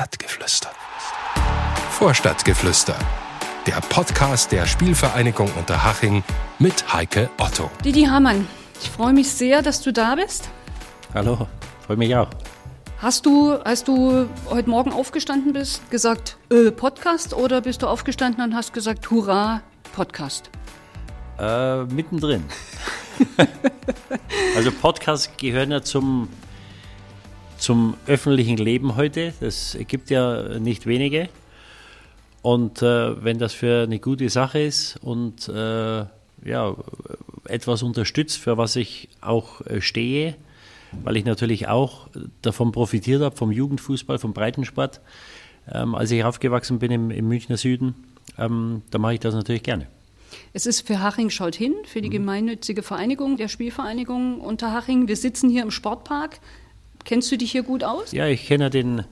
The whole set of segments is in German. Vorstadtgeflüster. Vorstadtgeflüster. Der Podcast der Spielvereinigung Unterhaching mit Heike Otto. Didi Hamann, ich freue mich sehr, dass du da bist. Hallo, freue mich auch. Hast du, als du heute Morgen aufgestanden bist, gesagt, Podcast, oder bist du aufgestanden und hast gesagt, hurra, Podcast? Mittendrin. Also Podcasts gehören ja zum öffentlichen Leben heute. Das gibt ja nicht wenige. Und wenn das für eine gute Sache ist und etwas unterstützt, für was ich auch stehe, weil ich natürlich auch davon profitiert habe, vom Jugendfußball, vom Breitensport. Als ich aufgewachsen bin im Münchner Süden, da mache ich das natürlich gerne. Es ist für Haching schaut hin, für die gemeinnützige Vereinigung, der Spielvereinigung Unterhaching. Wir sitzen hier im Sportpark. Kennst du dich hier gut aus? Ja, ich kenne den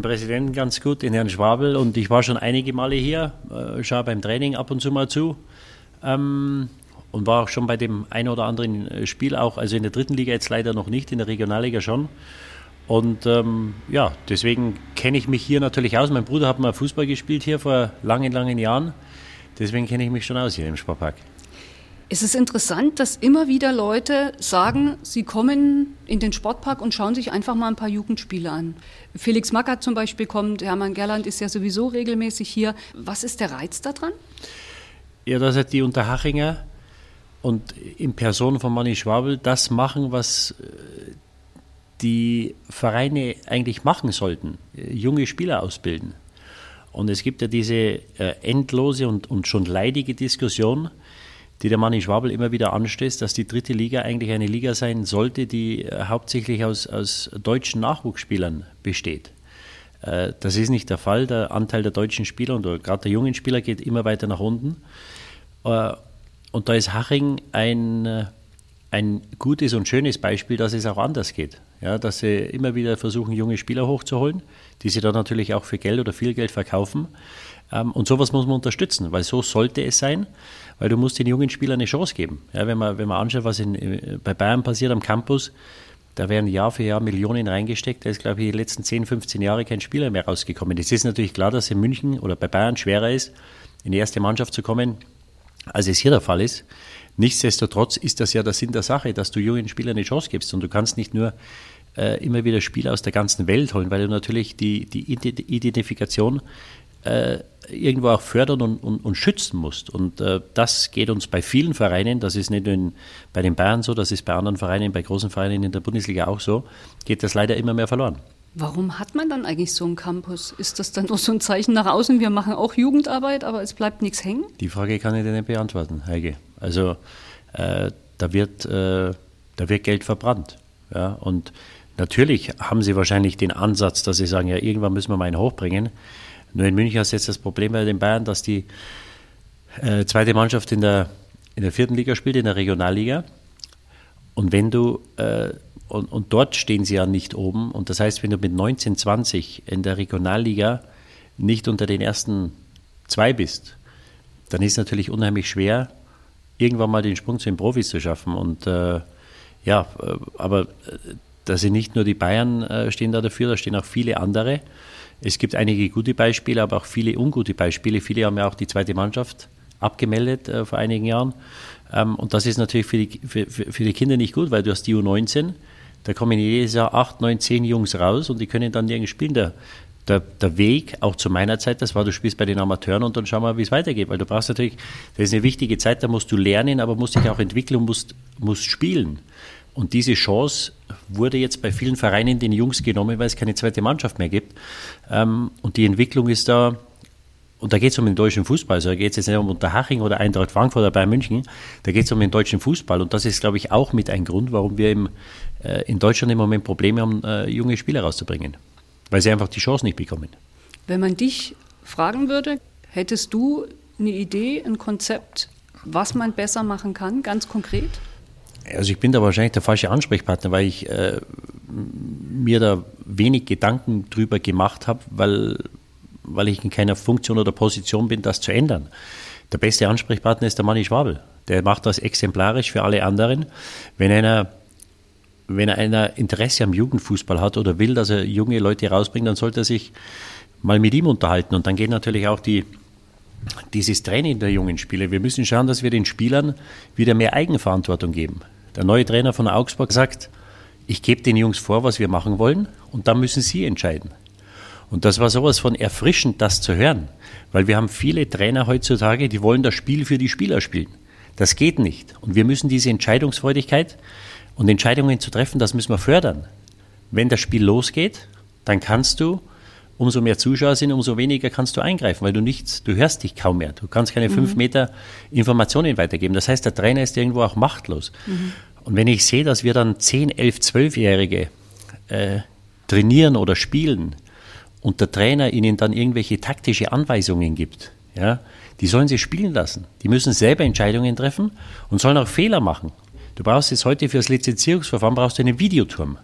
Präsidenten ganz gut, den Herrn Schwabel. Und ich war schon einige Male hier, schaue beim Training ab und zu mal zu. Und war auch schon bei dem ein oder anderen Spiel auch, also in der dritten Liga jetzt leider noch nicht, in der Regionalliga schon. Und deswegen kenne ich mich hier natürlich aus. Mein Bruder hat mal Fußball gespielt hier vor langen, langen Jahren. Deswegen kenne ich mich schon aus hier im Sportpark. Es ist interessant, dass immer wieder Leute sagen, sie kommen in den Sportpark und schauen sich einfach mal ein paar Jugendspiele an. Felix Mackert zum Beispiel kommt, Hermann Gerland ist ja sowieso regelmäßig hier. Was ist der Reiz daran? Ja, dass halt die Unterhachinger und in Person von Manni Schwabel das machen, was die Vereine eigentlich machen sollten, junge Spieler ausbilden. Und es gibt ja diese endlose und schon leidige Diskussion, die der Manni Schwabel immer wieder anstößt, dass die dritte Liga eigentlich eine Liga sein sollte, die hauptsächlich aus deutschen Nachwuchsspielern besteht. Das ist nicht der Fall. Der Anteil der deutschen Spieler und gerade der jungen Spieler geht immer weiter nach unten. Und da ist Haching ein gutes und schönes Beispiel, dass es auch anders geht. Ja, dass sie immer wieder versuchen, junge Spieler hochzuholen, die sie dann natürlich auch für Geld oder viel Geld verkaufen. Und sowas muss man unterstützen, weil so sollte es sein, weil du musst den jungen Spielern eine Chance geben. Ja, wenn man anschaut, was bei Bayern passiert am Campus, da werden Jahr für Jahr Millionen reingesteckt. Da ist, glaube ich, die letzten 10, 15 Jahre kein Spieler mehr rausgekommen. Es ist natürlich klar, dass in München oder bei Bayern schwerer ist, in die erste Mannschaft zu kommen, als es hier der Fall ist. Nichtsdestotrotz ist das ja der Sinn der Sache, dass du jungen Spielern eine Chance gibst. Und du kannst nicht nur immer wieder Spieler aus der ganzen Welt holen, weil du natürlich die Identifikation irgendwo auch fördern und schützen musst. Und das geht uns bei vielen Vereinen, das ist nicht nur bei den Bayern so, das ist bei anderen Vereinen, bei großen Vereinen in der Bundesliga auch so, geht das leider immer mehr verloren. Warum hat man dann eigentlich so einen Campus? Ist das dann nur so ein Zeichen nach außen, wir machen auch Jugendarbeit, aber es bleibt nichts hängen? Die Frage kann ich dir nicht beantworten, Heike. Also da wird Geld verbrannt. Ja? Und natürlich haben sie wahrscheinlich den Ansatz, dass sie sagen, ja, irgendwann müssen wir mal einen hochbringen. Nur in München hast du jetzt das Problem bei den Bayern, dass die zweite Mannschaft in der vierten Liga spielt, in der Regionalliga. Und wenn du... Und dort stehen sie ja nicht oben. Und das heißt, wenn du mit 19, 20 in der Regionalliga nicht unter den ersten 2 bist, dann ist es natürlich unheimlich schwer, irgendwann mal den Sprung zu den Profis zu schaffen. Und aber da sind nicht nur die Bayern stehen da dafür, da stehen auch viele andere. Es gibt einige gute Beispiele, aber auch viele ungute Beispiele. Viele haben ja auch die zweite Mannschaft abgemeldet vor einigen Jahren. Und das ist natürlich für die Kinder nicht gut, weil du hast die U19, da kommen jedes Jahr 8, 9, 10 Jungs raus und die können dann nirgends spielen. Der Weg, auch zu meiner Zeit, das war, du spielst bei den Amateuren und dann schauen wir, wie es weitergeht. Weil du brauchst natürlich, das ist eine wichtige Zeit, da musst du lernen, aber musst dich auch entwickeln und musst spielen. Und diese Chance wurde jetzt bei vielen Vereinen den Jungs genommen, weil es keine zweite Mannschaft mehr gibt. Und die Entwicklung ist da. Und da geht es um den deutschen Fußball, also da geht es jetzt nicht um Unterhaching oder Eintracht Frankfurt oder Bayern München, da geht es um den deutschen Fußball. Und das ist, glaube ich, auch mit ein Grund, warum wir in Deutschland im Moment Probleme haben, junge Spieler rauszubringen, weil sie einfach die Chance nicht bekommen. Wenn man dich fragen würde, hättest du eine Idee, ein Konzept, was man besser machen kann, ganz konkret? Also ich bin da wahrscheinlich der falsche Ansprechpartner, weil ich mir da wenig Gedanken drüber gemacht habe, weil ich in keiner Funktion oder Position bin, das zu ändern. Der beste Ansprechpartner ist der Manni Schwabel. Der macht das exemplarisch für alle anderen. Wenn einer wenn einer Interesse am Jugendfußball hat oder will, dass er junge Leute rausbringt, dann sollte er sich mal mit ihm unterhalten. Und dann geht natürlich auch dieses Training der jungen Spieler. Wir müssen schauen, dass wir den Spielern wieder mehr Eigenverantwortung geben. Der neue Trainer von Augsburg sagt, ich gebe den Jungs vor, was wir machen wollen, und dann müssen sie entscheiden. Und das war sowas von erfrischend, das zu hören. Weil wir haben viele Trainer heutzutage, die wollen das Spiel für die Spieler spielen. Das geht nicht. Und wir müssen diese Entscheidungsfreudigkeit und Entscheidungen zu treffen, das müssen wir fördern. Wenn das Spiel losgeht, dann kannst du, umso mehr Zuschauer sind, umso weniger kannst du eingreifen, weil du hörst dich kaum mehr. Du kannst keine 5 Meter Informationen weitergeben. Das heißt, der Trainer ist irgendwo auch machtlos. Mhm. Und wenn ich sehe, dass wir dann 10, 11, 12-Jährige trainieren oder spielen und der Trainer ihnen dann irgendwelche taktische Anweisungen gibt, ja, die sollen sie spielen lassen. Die müssen selber Entscheidungen treffen und sollen auch Fehler machen. Du brauchst jetzt heute für das Lizenzierungsverfahren einen Videoturm.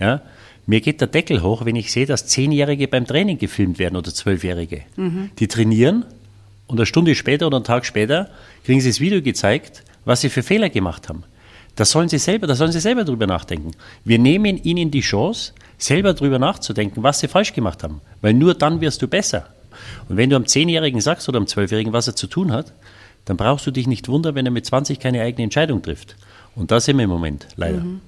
Ja? Mir geht der Deckel hoch, wenn ich sehe, dass 10-Jährige beim Training gefilmt werden oder 12-Jährige. Mhm. Die trainieren und eine Stunde später oder einen Tag später kriegen sie das Video gezeigt, was sie für Fehler gemacht haben. Da sollen sie selber drüber nachdenken. Wir nehmen ihnen die Chance, selber drüber nachzudenken, was sie falsch gemacht haben. Weil nur dann wirst du besser. Und wenn du am 10-Jährigen sagst oder am 12-Jährigen, was er zu tun hat, dann brauchst du dich nicht wundern, wenn er mit 20 keine eigene Entscheidung trifft. Und da sind wir im Moment, leider. Mhm.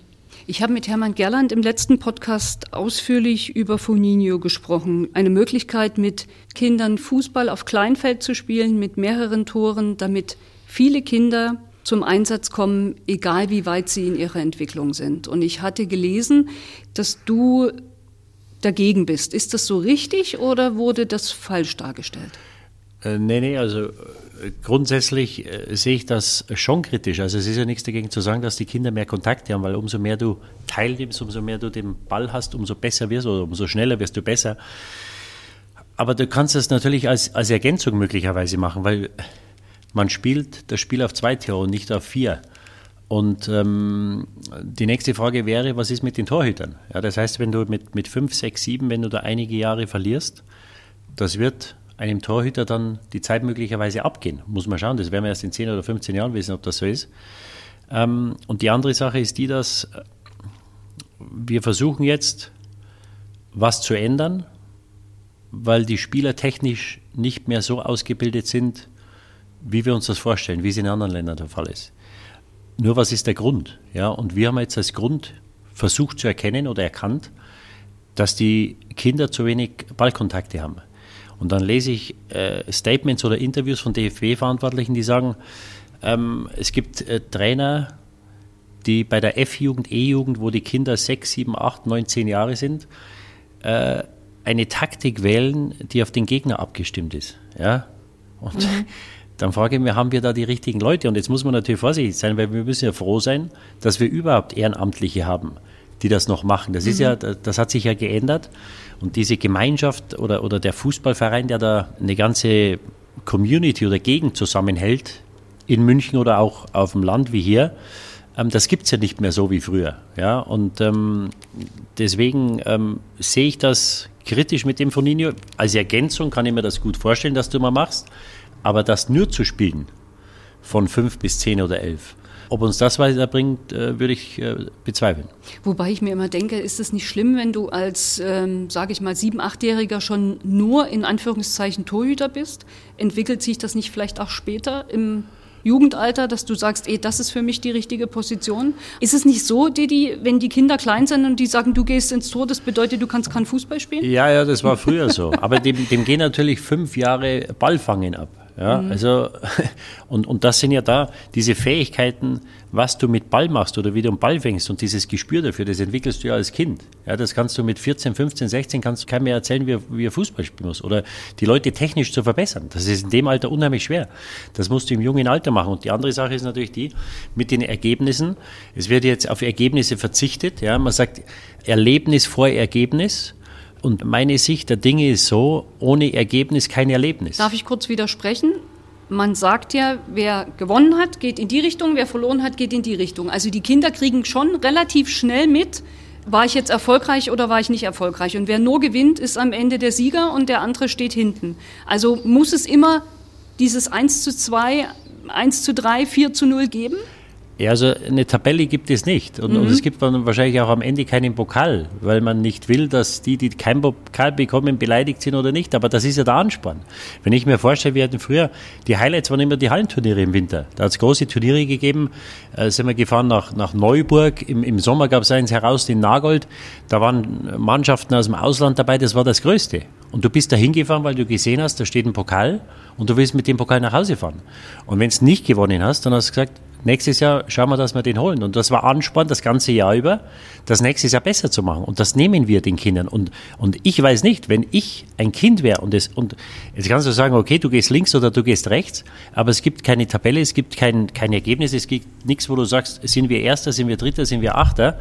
Ich habe mit Hermann Gerland im letzten Podcast ausführlich über Funinho gesprochen. Eine Möglichkeit, mit Kindern Fußball auf Kleinfeld zu spielen, mit mehreren Toren, damit viele Kinder zum Einsatz kommen, egal wie weit sie in ihrer Entwicklung sind. Und ich hatte gelesen, dass du dagegen bist. Ist das so richtig oder wurde das falsch dargestellt? Also grundsätzlich sehe ich das schon kritisch. Also es ist ja nichts dagegen zu sagen, dass die Kinder mehr Kontakte haben, weil umso mehr du teilnimmst, umso mehr du den Ball hast, umso besser wirst oder umso schneller wirst du besser. Aber du kannst das natürlich als Ergänzung möglicherweise machen, weil man spielt das Spiel auf 2 Tore und nicht auf 4. Und die nächste Frage wäre, was ist mit den Torhütern? Ja, das heißt, wenn du mit 5, 6, 7, wenn du da einige Jahre verlierst, das wird einem Torhüter dann die Zeit möglicherweise abgehen. Muss man schauen, das werden wir erst in 10 oder 15 Jahren wissen, ob das so ist. Und die andere Sache ist die, dass wir versuchen jetzt, was zu ändern, weil die Spieler technisch nicht mehr so ausgebildet sind, wie wir uns das vorstellen, wie es in anderen Ländern der Fall ist. Nur was ist der Grund? Ja, und wir haben jetzt als Grund versucht zu erkennen oder erkannt, dass die Kinder zu wenig Ballkontakte haben. Und dann lese ich Statements oder Interviews von DFB-Verantwortlichen, die sagen, es gibt Trainer, die bei der F-Jugend, E-Jugend, wo die Kinder 6, 7, 8, 9, 10 Jahre sind, eine Taktik wählen, die auf den Gegner abgestimmt ist. Ja? Und dann frage ich mich, haben wir da die richtigen Leute? Und jetzt muss man natürlich vorsichtig sein, weil wir müssen ja froh sein, dass wir überhaupt Ehrenamtliche haben, die das noch machen. Das ist ja, das hat sich ja geändert. Und diese Gemeinschaft oder der Fußballverein, der da eine ganze Community oder Gegend zusammenhält, in München oder auch auf dem Land wie hier, das gibt's ja nicht mehr so wie früher. Ja? Und deswegen sehe ich das kritisch mit dem Funinho. Als Ergänzung kann ich mir das gut vorstellen, dass du mal machst. Aber das nur zu spielen, von 5 bis 10 oder 11, ob uns das weiterbringt, würde ich bezweifeln. Wobei ich mir immer denke, ist es nicht schlimm, wenn du als, sage ich mal, 7-, 8-Jähriger schon nur in Anführungszeichen Torhüter bist? Entwickelt sich das nicht vielleicht auch später im Jugendalter, dass du sagst, das ist für mich die richtige Position? Ist es nicht so, Didi, wenn die Kinder klein sind und die sagen, du gehst ins Tor, das bedeutet, du kannst keinen Fußball spielen? Ja, das war früher so. Aber dem gehen natürlich 5 Jahre Ballfangen ab. Ja, also, und das sind ja da diese Fähigkeiten, was du mit Ball machst oder wie du einen Ball fängst, und dieses Gespür dafür, das entwickelst du ja als Kind. Ja, das kannst du mit 14, 15, 16, kannst du keinem mehr erzählen, wie er Fußball spielen muss oder die Leute technisch zu verbessern. Das ist in dem Alter unheimlich schwer. Das musst du im jungen Alter machen. Und die andere Sache ist natürlich die mit den Ergebnissen. Es wird jetzt auf Ergebnisse verzichtet. Ja, man sagt Erlebnis vor Ergebnis. Und meine Sicht der Dinge ist so, ohne Ergebnis kein Erlebnis. Darf ich kurz widersprechen? Man sagt ja, wer gewonnen hat, geht in die Richtung, wer verloren hat, geht in die Richtung. Also die Kinder kriegen schon relativ schnell mit, war ich jetzt erfolgreich oder war ich nicht erfolgreich. Und wer nur gewinnt, ist am Ende der Sieger und der andere steht hinten. Also muss es immer dieses 1:2, 1:3, 4:0 geben? Ja, also eine Tabelle gibt es nicht. Und, und es gibt dann wahrscheinlich auch am Ende keinen Pokal, weil man nicht will, dass die, die keinen Pokal bekommen, beleidigt sind oder nicht. Aber das ist ja der Ansporn. Wenn ich mir vorstelle, wir hatten früher, die Highlights waren immer die Hallenturniere im Winter. Da hat es große Turniere gegeben. Sind wir gefahren nach Neuburg. Im Sommer gab es eins heraus in Nagold. Da waren Mannschaften aus dem Ausland dabei. Das war das Größte. Und du bist da hingefahren, weil du gesehen hast, da steht ein Pokal und du willst mit dem Pokal nach Hause fahren. Und wenn du nicht gewonnen hast, dann hast du gesagt, nächstes Jahr schauen wir, dass wir den holen. Und das war Ansporn das ganze Jahr über, das nächstes Jahr besser zu machen. Und das nehmen wir den Kindern. Und ich weiß nicht, wenn ich ein Kind wäre und jetzt kannst du sagen, okay, du gehst links oder du gehst rechts, aber es gibt keine Tabelle, es gibt kein Ergebnis, es gibt nichts, wo du sagst, sind wir Erster, sind wir Dritter, sind wir Achter.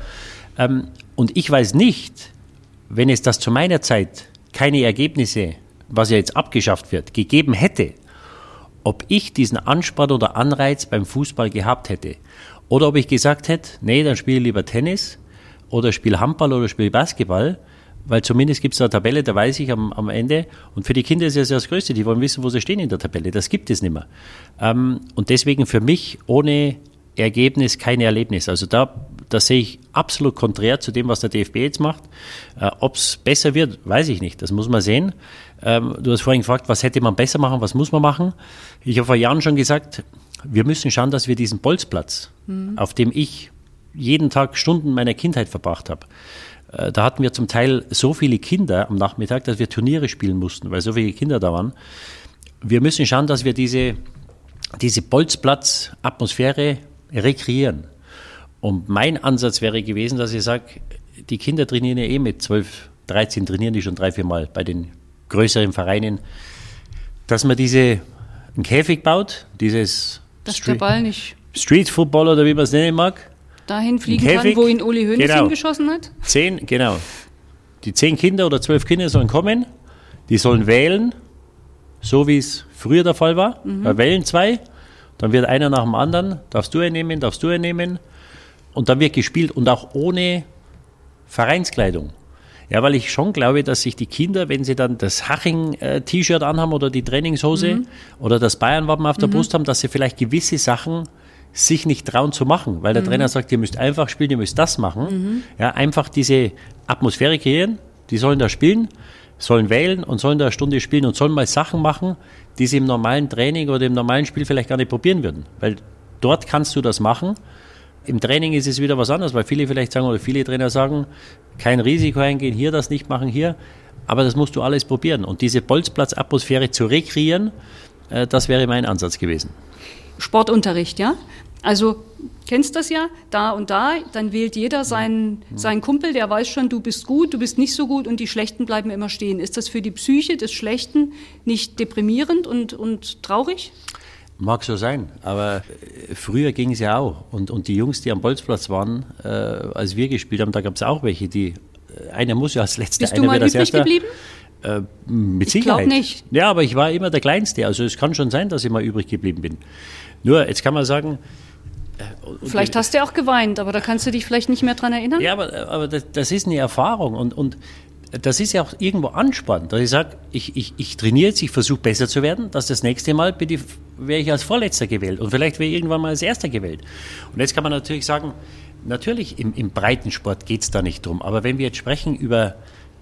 Und ich weiß nicht, wenn es das zu meiner Zeit keine Ergebnisse, was ja jetzt abgeschafft wird, gegeben hätte, ob ich diesen Ansporn oder Anreiz beim Fußball gehabt hätte. Oder ob ich gesagt hätte, nee, dann spiele ich lieber Tennis oder spiele Handball oder spiele Basketball, weil zumindest gibt es eine Tabelle, da weiß ich am Ende. Und für die Kinder ist es ja das Größte, die wollen wissen, wo sie stehen in der Tabelle. Das gibt es nicht mehr. Und deswegen für mich ohne Ergebnis kein Erlebnis. Also das sehe ich absolut konträr zu dem, was der DFB jetzt macht. Ob es besser wird, weiß ich nicht. Das muss man sehen. Du hast vorhin gefragt, was hätte man besser machen, was muss man machen? Ich habe vor Jahren schon gesagt, wir müssen schauen, dass wir diesen Bolzplatz, auf dem ich jeden Tag Stunden meiner Kindheit verbracht habe, da hatten wir zum Teil so viele Kinder am Nachmittag, dass wir Turniere spielen mussten, weil so viele Kinder da waren. Wir müssen schauen, dass wir diese Bolzplatz-Atmosphäre rekreieren. Und mein Ansatz wäre gewesen, dass ich sage, die Kinder trainieren ja eh mit 12, 13, trainieren die schon 3-4 Mal bei den größeren Vereinen, dass man einen Käfig baut, dieses Street Football oder wie man es nennen mag. Dahin fliegen kann, wo ihn Uli Hoeneß hingeschossen hat. 10, genau. Die 10 Kinder oder 12 Kinder sollen kommen, die sollen wählen, so wie es früher der Fall war. Da wählen 2, dann wird einer nach dem anderen, darfst du ernehmen und dann wird gespielt und auch ohne Vereinskleidung. Ja, weil ich schon glaube, dass sich die Kinder, wenn sie dann das Haching-T-Shirt anhaben oder die Trainingshose oder das Bayern-Wappen auf der Brust haben, dass sie vielleicht gewisse Sachen sich nicht trauen zu machen, weil der Trainer sagt, ihr müsst einfach spielen, ihr müsst das machen. Ja, einfach diese Atmosphäre kreieren, die sollen da spielen, sollen wählen und sollen da eine Stunde spielen und sollen mal Sachen machen, die sie im normalen Training oder im normalen Spiel vielleicht gar nicht probieren würden, weil dort kannst du das machen. Im Training ist es wieder was anderes, weil viele vielleicht sagen oder viele Trainer sagen, kein Risiko eingehen, hier das nicht machen, hier. Aber das musst du alles probieren. Und diese Bolzplatz-Atmosphäre zu rekreieren, das wäre mein Ansatz gewesen. Sportunterricht, ja? Also, kennst das ja, da und da, dann wählt jeder seinen Kumpel, der weiß schon, du bist gut, du bist nicht so gut und die Schlechten bleiben immer stehen. Ist das für die Psyche des Schlechten nicht deprimierend und traurig? Mag so sein, aber früher ging es ja auch. Und die Jungs, die am Bolzplatz waren, als wir gespielt haben, da gab es auch welche, einer muss ja als Letzter, einer wäre das Erste. Bist du mal übrig geblieben? Mit Sicherheit. Ich glaube nicht. Ja, aber ich war immer der Kleinste, also es kann schon sein, dass ich mal übrig geblieben bin. Nur, jetzt kann man sagen... Vielleicht hast du ja auch geweint, aber da kannst du dich vielleicht nicht mehr dran erinnern. Ja, aber das ist eine Erfahrung und das ist ja auch irgendwo anspannend, dass ich sage, ich trainiere jetzt, ich versuche besser zu werden, dass das nächste Mal wäre ich als Vorletzter gewählt und vielleicht wäre ich irgendwann mal als Erster gewählt. Und jetzt kann man natürlich sagen, natürlich im Breitensport geht es da nicht drum, aber wenn wir jetzt sprechen über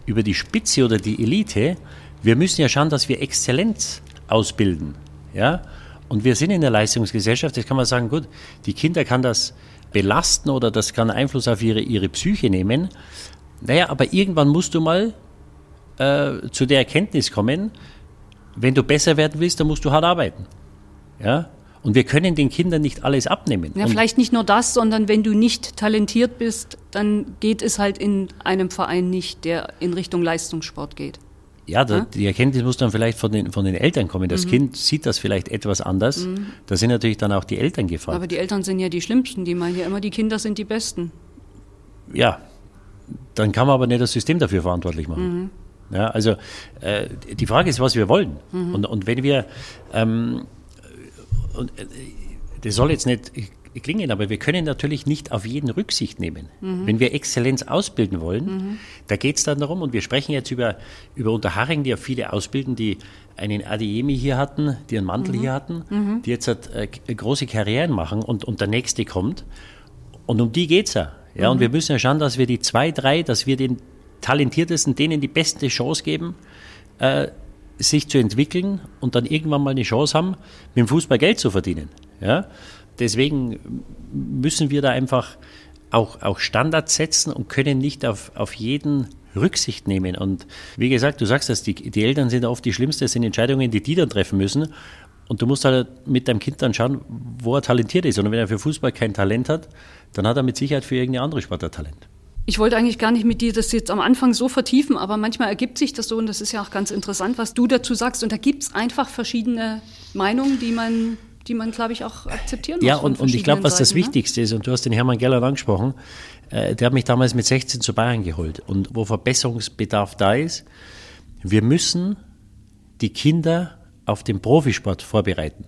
die Spitze oder die Elite, wir müssen ja schauen, dass wir Exzellenz ausbilden. Ja? Und wir sind in der Leistungsgesellschaft, jetzt kann man sagen, gut, die Kinder kann das belasten oder das kann Einfluss auf ihre Psyche nehmen. Naja, aber irgendwann musst du mal zu der Erkenntnis kommen, wenn du besser werden willst, dann musst du hart arbeiten. Ja? Und wir können den Kindern nicht alles abnehmen. Ja, vielleicht nicht nur das, sondern wenn du nicht talentiert bist, dann geht es halt in einem Verein nicht, der in Richtung Leistungssport geht. Ja, die Erkenntnis muss dann vielleicht von den Eltern kommen. Das Kind sieht das vielleicht etwas anders. Da sind natürlich dann auch die Eltern gefragt. Aber die Eltern sind ja die Schlimmsten. Die meinen ja immer, die Kinder sind die Besten. Ja, dann kann man aber nicht das System dafür verantwortlich machen. Ja, also die Frage ist, was wir wollen. Und wenn wir, das soll jetzt nicht klingen, aber wir können natürlich nicht auf jeden Rücksicht nehmen. Mhm. Wenn wir Exzellenz ausbilden wollen, da geht es dann darum, und wir sprechen jetzt über Unterhaching, die ja viele ausbilden, die einen Adeyemi hier hatten, die einen Mantel hier hatten, die jetzt große Karrieren machen und der Nächste kommt. Und um die geht es ja. Ja, und wir müssen ja schauen, dass wir die 2, 3, dass wir den Talentiertesten, denen die beste Chance geben, sich zu entwickeln und dann irgendwann mal eine Chance haben, mit dem Fußball Geld zu verdienen. Ja? Deswegen müssen wir da einfach auch Standards setzen und können nicht auf jeden Rücksicht nehmen. Und wie gesagt, du sagst das, die Eltern sind oft die Schlimmsten, das sind Entscheidungen, die dann treffen müssen. Und du musst halt mit deinem Kind dann schauen, wo er talentiert ist. Und wenn er für Fußball kein Talent hat, dann hat er mit Sicherheit für irgendeine andere Sportart Talent. Ich wollte eigentlich gar nicht mit dir das jetzt am Anfang so vertiefen, aber manchmal ergibt sich das so und das ist ja auch ganz interessant, was du dazu sagst. Und da gibt es einfach verschiedene Meinungen, die man glaube ich, auch akzeptieren muss. Ja, und ich glaube, was das Wichtigste ist, und du hast den Hermann Gerland angesprochen, der hat mich damals mit 16 zu Bayern geholt. Und wo Verbesserungsbedarf da ist, wir müssen die Kinder auf den Profisport vorbereiten.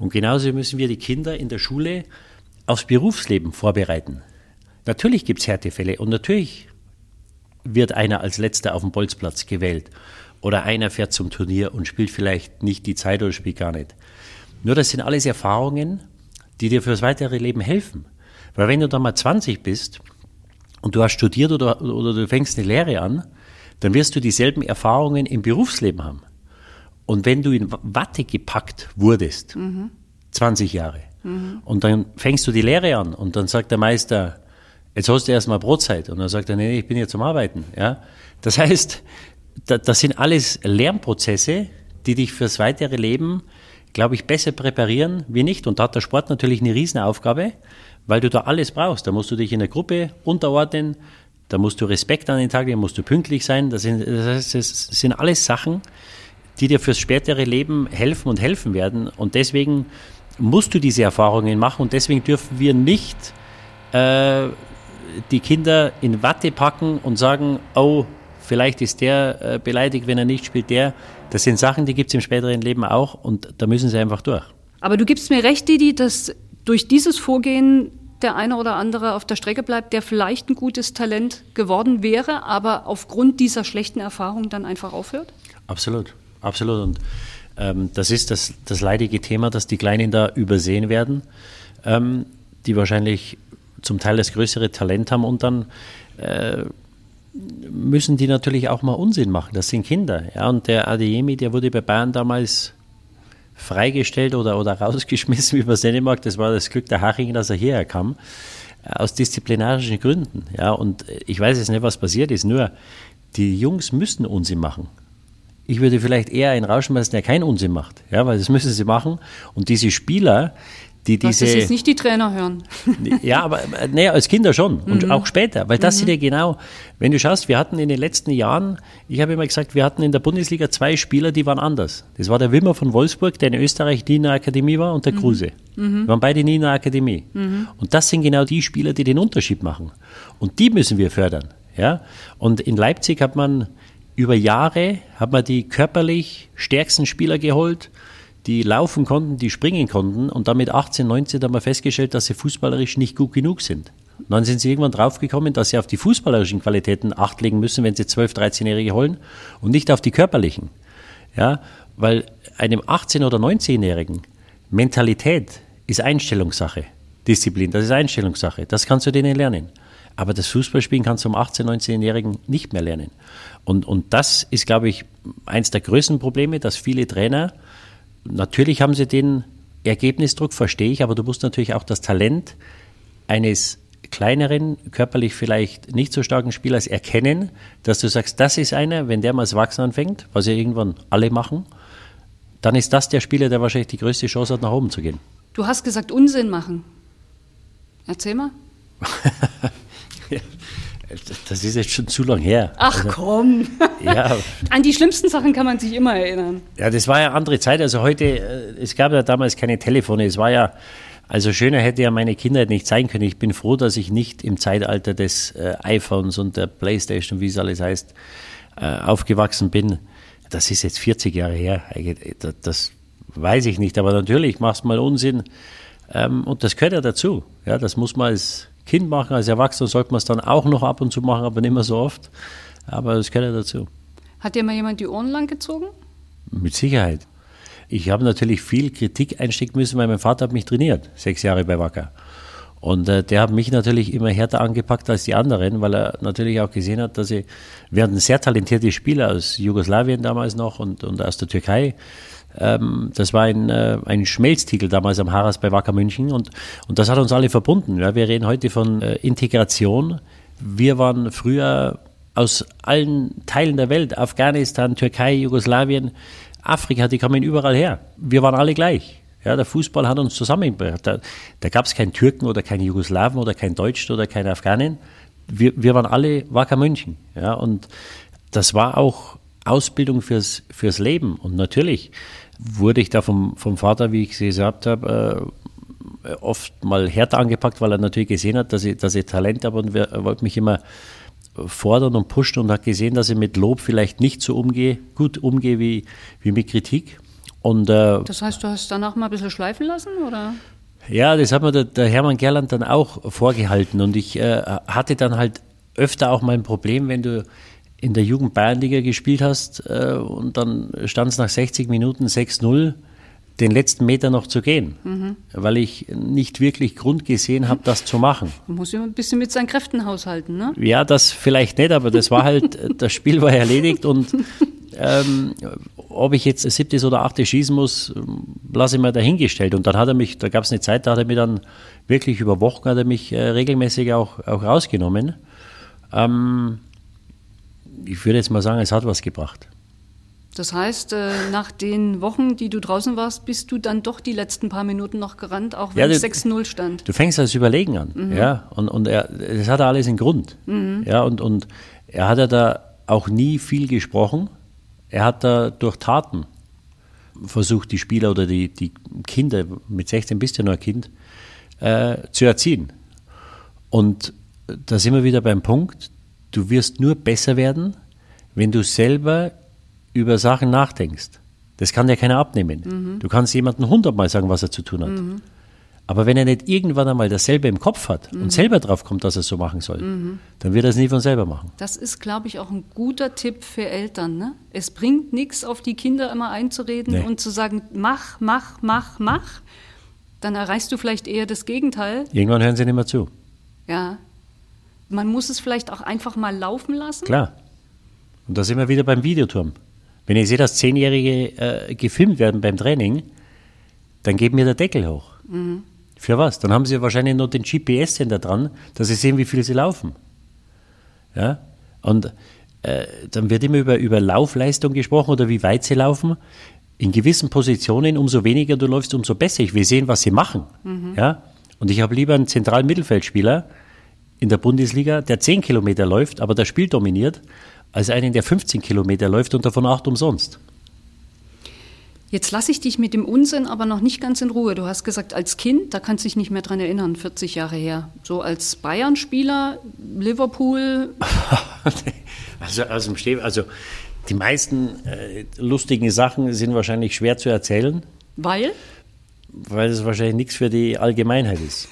Und genauso müssen wir die Kinder in der Schule aufs Berufsleben vorbereiten. Natürlich gibt es Härtefälle und natürlich wird einer als Letzter auf dem Bolzplatz gewählt oder einer fährt zum Turnier und spielt vielleicht nicht die Zeit oder spielt gar nicht. Nur das sind alles Erfahrungen, die dir fürs weitere Leben helfen. Weil wenn du dann mal 20 bist und du hast studiert oder du fängst eine Lehre an, dann wirst du dieselben Erfahrungen im Berufsleben haben. Und wenn du in Watte gepackt wurdest, 20 Jahre, und dann fängst du die Lehre an und dann sagt der Meister, jetzt hast du erstmal Brotzeit. Und dann sagt er, nee, ich bin hier zum Arbeiten. Ja? Das heißt, das sind alles Lernprozesse, die dich fürs weitere Leben, glaube ich, besser präparieren wie nicht. Und da hat der Sport natürlich eine Riesenaufgabe, weil du da alles brauchst. Da musst du dich in der Gruppe unterordnen, da musst du Respekt an den Tag legen, musst du pünktlich sein. Das sind alles Sachen, die dir fürs spätere Leben helfen und helfen werden. Und deswegen musst du diese Erfahrungen machen und deswegen dürfen wir nicht die Kinder in Watte packen und sagen, oh, vielleicht ist der beleidigt, wenn er nicht spielt, der. Das sind Sachen, die gibt es im späteren Leben auch und da müssen sie einfach durch. Aber du gibst mir recht, Didi, dass durch dieses Vorgehen der eine oder andere auf der Strecke bleibt, der vielleicht ein gutes Talent geworden wäre, aber aufgrund dieser schlechten Erfahrung dann einfach aufhört? Absolut, absolut. Und das ist das leidige Thema, dass die Kleinen da übersehen werden, die wahrscheinlich zum Teil das größere Talent haben und dann müssen die natürlich auch mal Unsinn machen. Das sind Kinder. Ja? Und der Adeyemi, der wurde bei Bayern damals freigestellt oder rausgeschmissen über Dänemark. Das war das Glück der Haching, dass er hierher kam, aus disziplinarischen Gründen. Ja? Und ich weiß jetzt nicht, was passiert ist, nur die Jungs müssen Unsinn machen. Ich würde vielleicht eher einen rausschmeißen, der keinen Unsinn macht, ja? Weil das müssen sie machen. Und diese Spieler, dass das jetzt nicht die Trainer hören. Ja, aber als Kinder schon und auch später, weil das sind ja genau, wenn du schaust, wir hatten in den letzten Jahren, ich habe immer gesagt, wir hatten in der Bundesliga 2 Spieler, die waren anders. Das war der Wimmer von Wolfsburg, der in Österreich nie in der Akademie war und der Kruse. Die waren beide nie in der Akademie. Und das sind genau die Spieler, die den Unterschied machen. Und die müssen wir fördern. Ja? Und in Leipzig hat man über Jahre die körperlich stärksten Spieler geholt, die laufen konnten, die springen konnten und dann mit 18, 19 haben wir festgestellt, dass sie fußballerisch nicht gut genug sind. Und dann sind sie irgendwann draufgekommen, dass sie auf die fußballerischen Qualitäten Acht legen müssen, wenn sie 12-, 13-Jährige holen und nicht auf die körperlichen. Ja, weil einem 18- oder 19-Jährigen Mentalität ist Einstellungssache, Disziplin, das ist Einstellungssache, das kannst du denen lernen. Aber das Fußballspielen kannst du um 18-, 19-Jährigen nicht mehr lernen. Und das ist, glaube ich, eins der größten Probleme, dass viele Trainer, natürlich haben sie den Ergebnisdruck, verstehe ich, aber du musst natürlich auch das Talent eines kleineren, körperlich vielleicht nicht so starken Spielers erkennen, dass du sagst, das ist einer, wenn der mal als Wachsen anfängt, was ja irgendwann alle machen, dann ist das der Spieler, der wahrscheinlich die größte Chance hat, nach oben zu gehen. Du hast gesagt, Unsinn machen. Erzähl mal. Ja. Das ist jetzt schon zu lang her. Ach komm. Ja. An die schlimmsten Sachen kann man sich immer erinnern. Ja, das war ja andere Zeit. Also heute, es gab ja damals keine Telefone. Es war ja, also schöner hätte ja meine Kindheit nicht sein können. Ich bin froh, dass ich nicht im Zeitalter des iPhones und der Playstation, wie es alles heißt, aufgewachsen bin. Das ist jetzt 40 Jahre her. Das weiß ich nicht. Aber natürlich machst du mal Unsinn. Und das gehört ja dazu. Ja, das muss man als Kind machen, als Erwachsener sollte man es dann auch noch ab und zu machen, aber nicht mehr so oft. Aber das gehört ja dazu. Hat dir mal jemand die Ohren lang gezogen? Mit Sicherheit. Ich habe natürlich viel Kritik einstecken müssen, weil mein Vater hat mich trainiert, 6 Jahre bei Wacker. Und der hat mich natürlich immer härter angepackt als die anderen, weil er natürlich auch gesehen hat, dass wir hatten sehr talentierte Spieler aus Jugoslawien damals noch und aus der Türkei. Das war ein Schmelztiegel damals am Haras bei Wacker München und das hat uns alle verbunden. Ja. Wir reden heute von Integration. Wir waren früher aus allen Teilen der Welt, Afghanistan, Türkei, Jugoslawien, Afrika, die kamen überall her. Wir waren alle gleich. Ja, der Fußball hat uns zusammengebracht. Da gab es keinen Türken oder keinen Jugoslawen oder keinen Deutschen oder keinen Afghanen. Wir waren alle Wacker München. Ja, und das war auch Ausbildung fürs Leben. Und natürlich wurde ich da vom Vater, wie ich gesagt habe, oft mal härter angepackt, weil er natürlich gesehen hat, dass ich Talent habe und er wollte mich immer fordern und pushen und hat gesehen, dass ich mit Lob vielleicht nicht so gut umgehe wie mit Kritik. Und, das heißt, du hast danach mal ein bisschen schleifen lassen, oder? Ja, das hat mir der Hermann Gerland dann auch vorgehalten und ich hatte dann halt öfter auch mal ein Problem, wenn du in der Jugend-Bayernliga gespielt hast und dann stand es nach 60 Minuten 6-0, den letzten Meter noch zu gehen, weil ich nicht wirklich Grund gesehen habe, das zu machen. Man muss ja ein bisschen mit seinen Kräften haushalten, ne? Ja, das vielleicht nicht, aber das war halt, das Spiel war erledigt und ob ich jetzt 7. oder 8. schießen muss, lasse ich mal dahingestellt. Und dann hat er mich, da gab es eine Zeit, da hat er mich dann wirklich über Wochen, hat er mich regelmäßig auch rausgenommen. Ich würde jetzt mal sagen, es hat was gebracht. Das heißt, nach den Wochen, die du draußen warst, bist du dann doch die letzten paar Minuten noch gerannt, auch wenn es 6-0 stand. Du fängst das Überlegen an, ja. Und das hat er alles in Grund. Ja, und er hat ja da auch nie viel gesprochen. Er hat da durch Taten versucht, die Spieler oder die Kinder, mit 16 bist du ja noch ein Kind, zu erziehen. Und da sind wir wieder beim Punkt, du wirst nur besser werden, wenn du selber über Sachen nachdenkst. Das kann dir keiner abnehmen. Du kannst jemandem 100-mal sagen, was er zu tun hat. Aber wenn er nicht irgendwann einmal dasselbe im Kopf hat und selber drauf kommt, dass er es so machen soll, dann wird er es nie von selber machen. Das ist, glaube ich, auch ein guter Tipp für Eltern. Ne? Es bringt nichts, auf die Kinder immer einzureden und zu sagen, mach. Dann erreichst du vielleicht eher das Gegenteil. Irgendwann hören sie nicht mehr zu. Ja. Man muss es vielleicht auch einfach mal laufen lassen. Klar. Und da sind wir wieder beim Videoturm. Wenn ich sehe, dass 10-Jährige gefilmt werden beim Training, dann geht mir der Deckel hoch. Für was? Dann haben sie wahrscheinlich noch den GPS-Sender dran, dass sie sehen, wie viel sie laufen. Ja? Und dann wird immer über Laufleistung gesprochen oder wie weit sie laufen. In gewissen Positionen, umso weniger du läufst, umso besser. Ich will sehen, was sie machen. Ja? Und ich habe lieber einen zentralen Mittelfeldspieler in der Bundesliga, der 10 Kilometer läuft, aber das Spiel dominiert, als einen, der 15 Kilometer läuft und davon 8 umsonst. Jetzt lasse ich dich mit dem Unsinn aber noch nicht ganz in Ruhe. Du hast gesagt, als Kind, da kannst du dich nicht mehr dran erinnern, 40 Jahre her. So als Bayern-Spieler, Liverpool. Also die meisten lustigen Sachen sind wahrscheinlich schwer zu erzählen. Weil? Weil es wahrscheinlich nichts für die Allgemeinheit ist.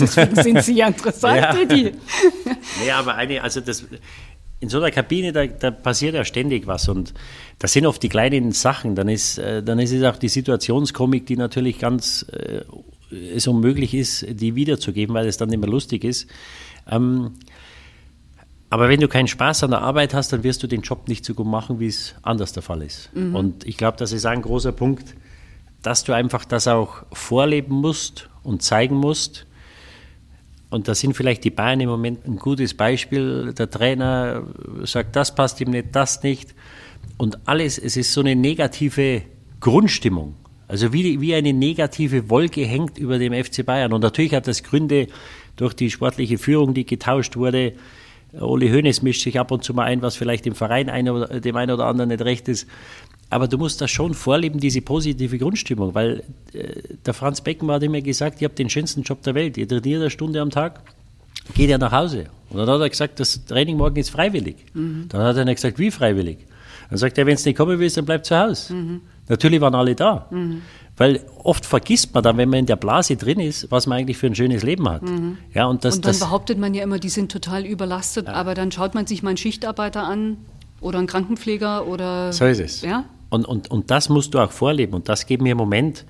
Deswegen sind sie ja interessant für die. Nee, aber in so einer Kabine, da passiert ja ständig was und das sind oft die kleinen Sachen. Dann ist es auch die Situationskomik, die natürlich ganz es unmöglich ist, die wiederzugeben, weil es dann nicht mehr lustig ist. Aber wenn du keinen Spaß an der Arbeit hast, dann wirst du den Job nicht so gut machen, wie es anders der Fall ist. Und ich glaube, das ist ein großer Punkt, dass du einfach das auch vorleben musst und zeigen musst. Und da sind vielleicht die Bayern im Moment ein gutes Beispiel. Der Trainer sagt, das passt ihm nicht, das nicht. Und alles, es ist so eine negative Grundstimmung. Also wie eine negative Wolke hängt über dem FC Bayern. Und natürlich hat das Gründe durch die sportliche Führung, die getauscht wurde. Uli Hoeneß mischt sich ab und zu mal ein, was vielleicht im Verein dem einen oder anderen nicht recht ist. Aber du musst das schon vorleben, diese positive Grundstimmung, weil der Franz Beckenbauer hat immer gesagt, ihr habt den schönsten Job der Welt, ihr trainiert eine Stunde am Tag, geht ja nach Hause. Und dann hat er gesagt, das Training morgen ist freiwillig. Dann hat er nicht gesagt, wie freiwillig? Dann sagt er, wenn es nicht kommen willst, dann bleib zu Hause. Natürlich waren alle da. Weil oft vergisst man dann, wenn man in der Blase drin ist, was man eigentlich für ein schönes Leben hat. Mhm. Ja, und dann behauptet man ja immer, die sind total überlastet, ja. Aber dann schaut man sich mal einen Schichtarbeiter an oder einen Krankenpfleger oder... So ist es. Ja? Und das musst du auch vorleben und das gibt mir im Moment...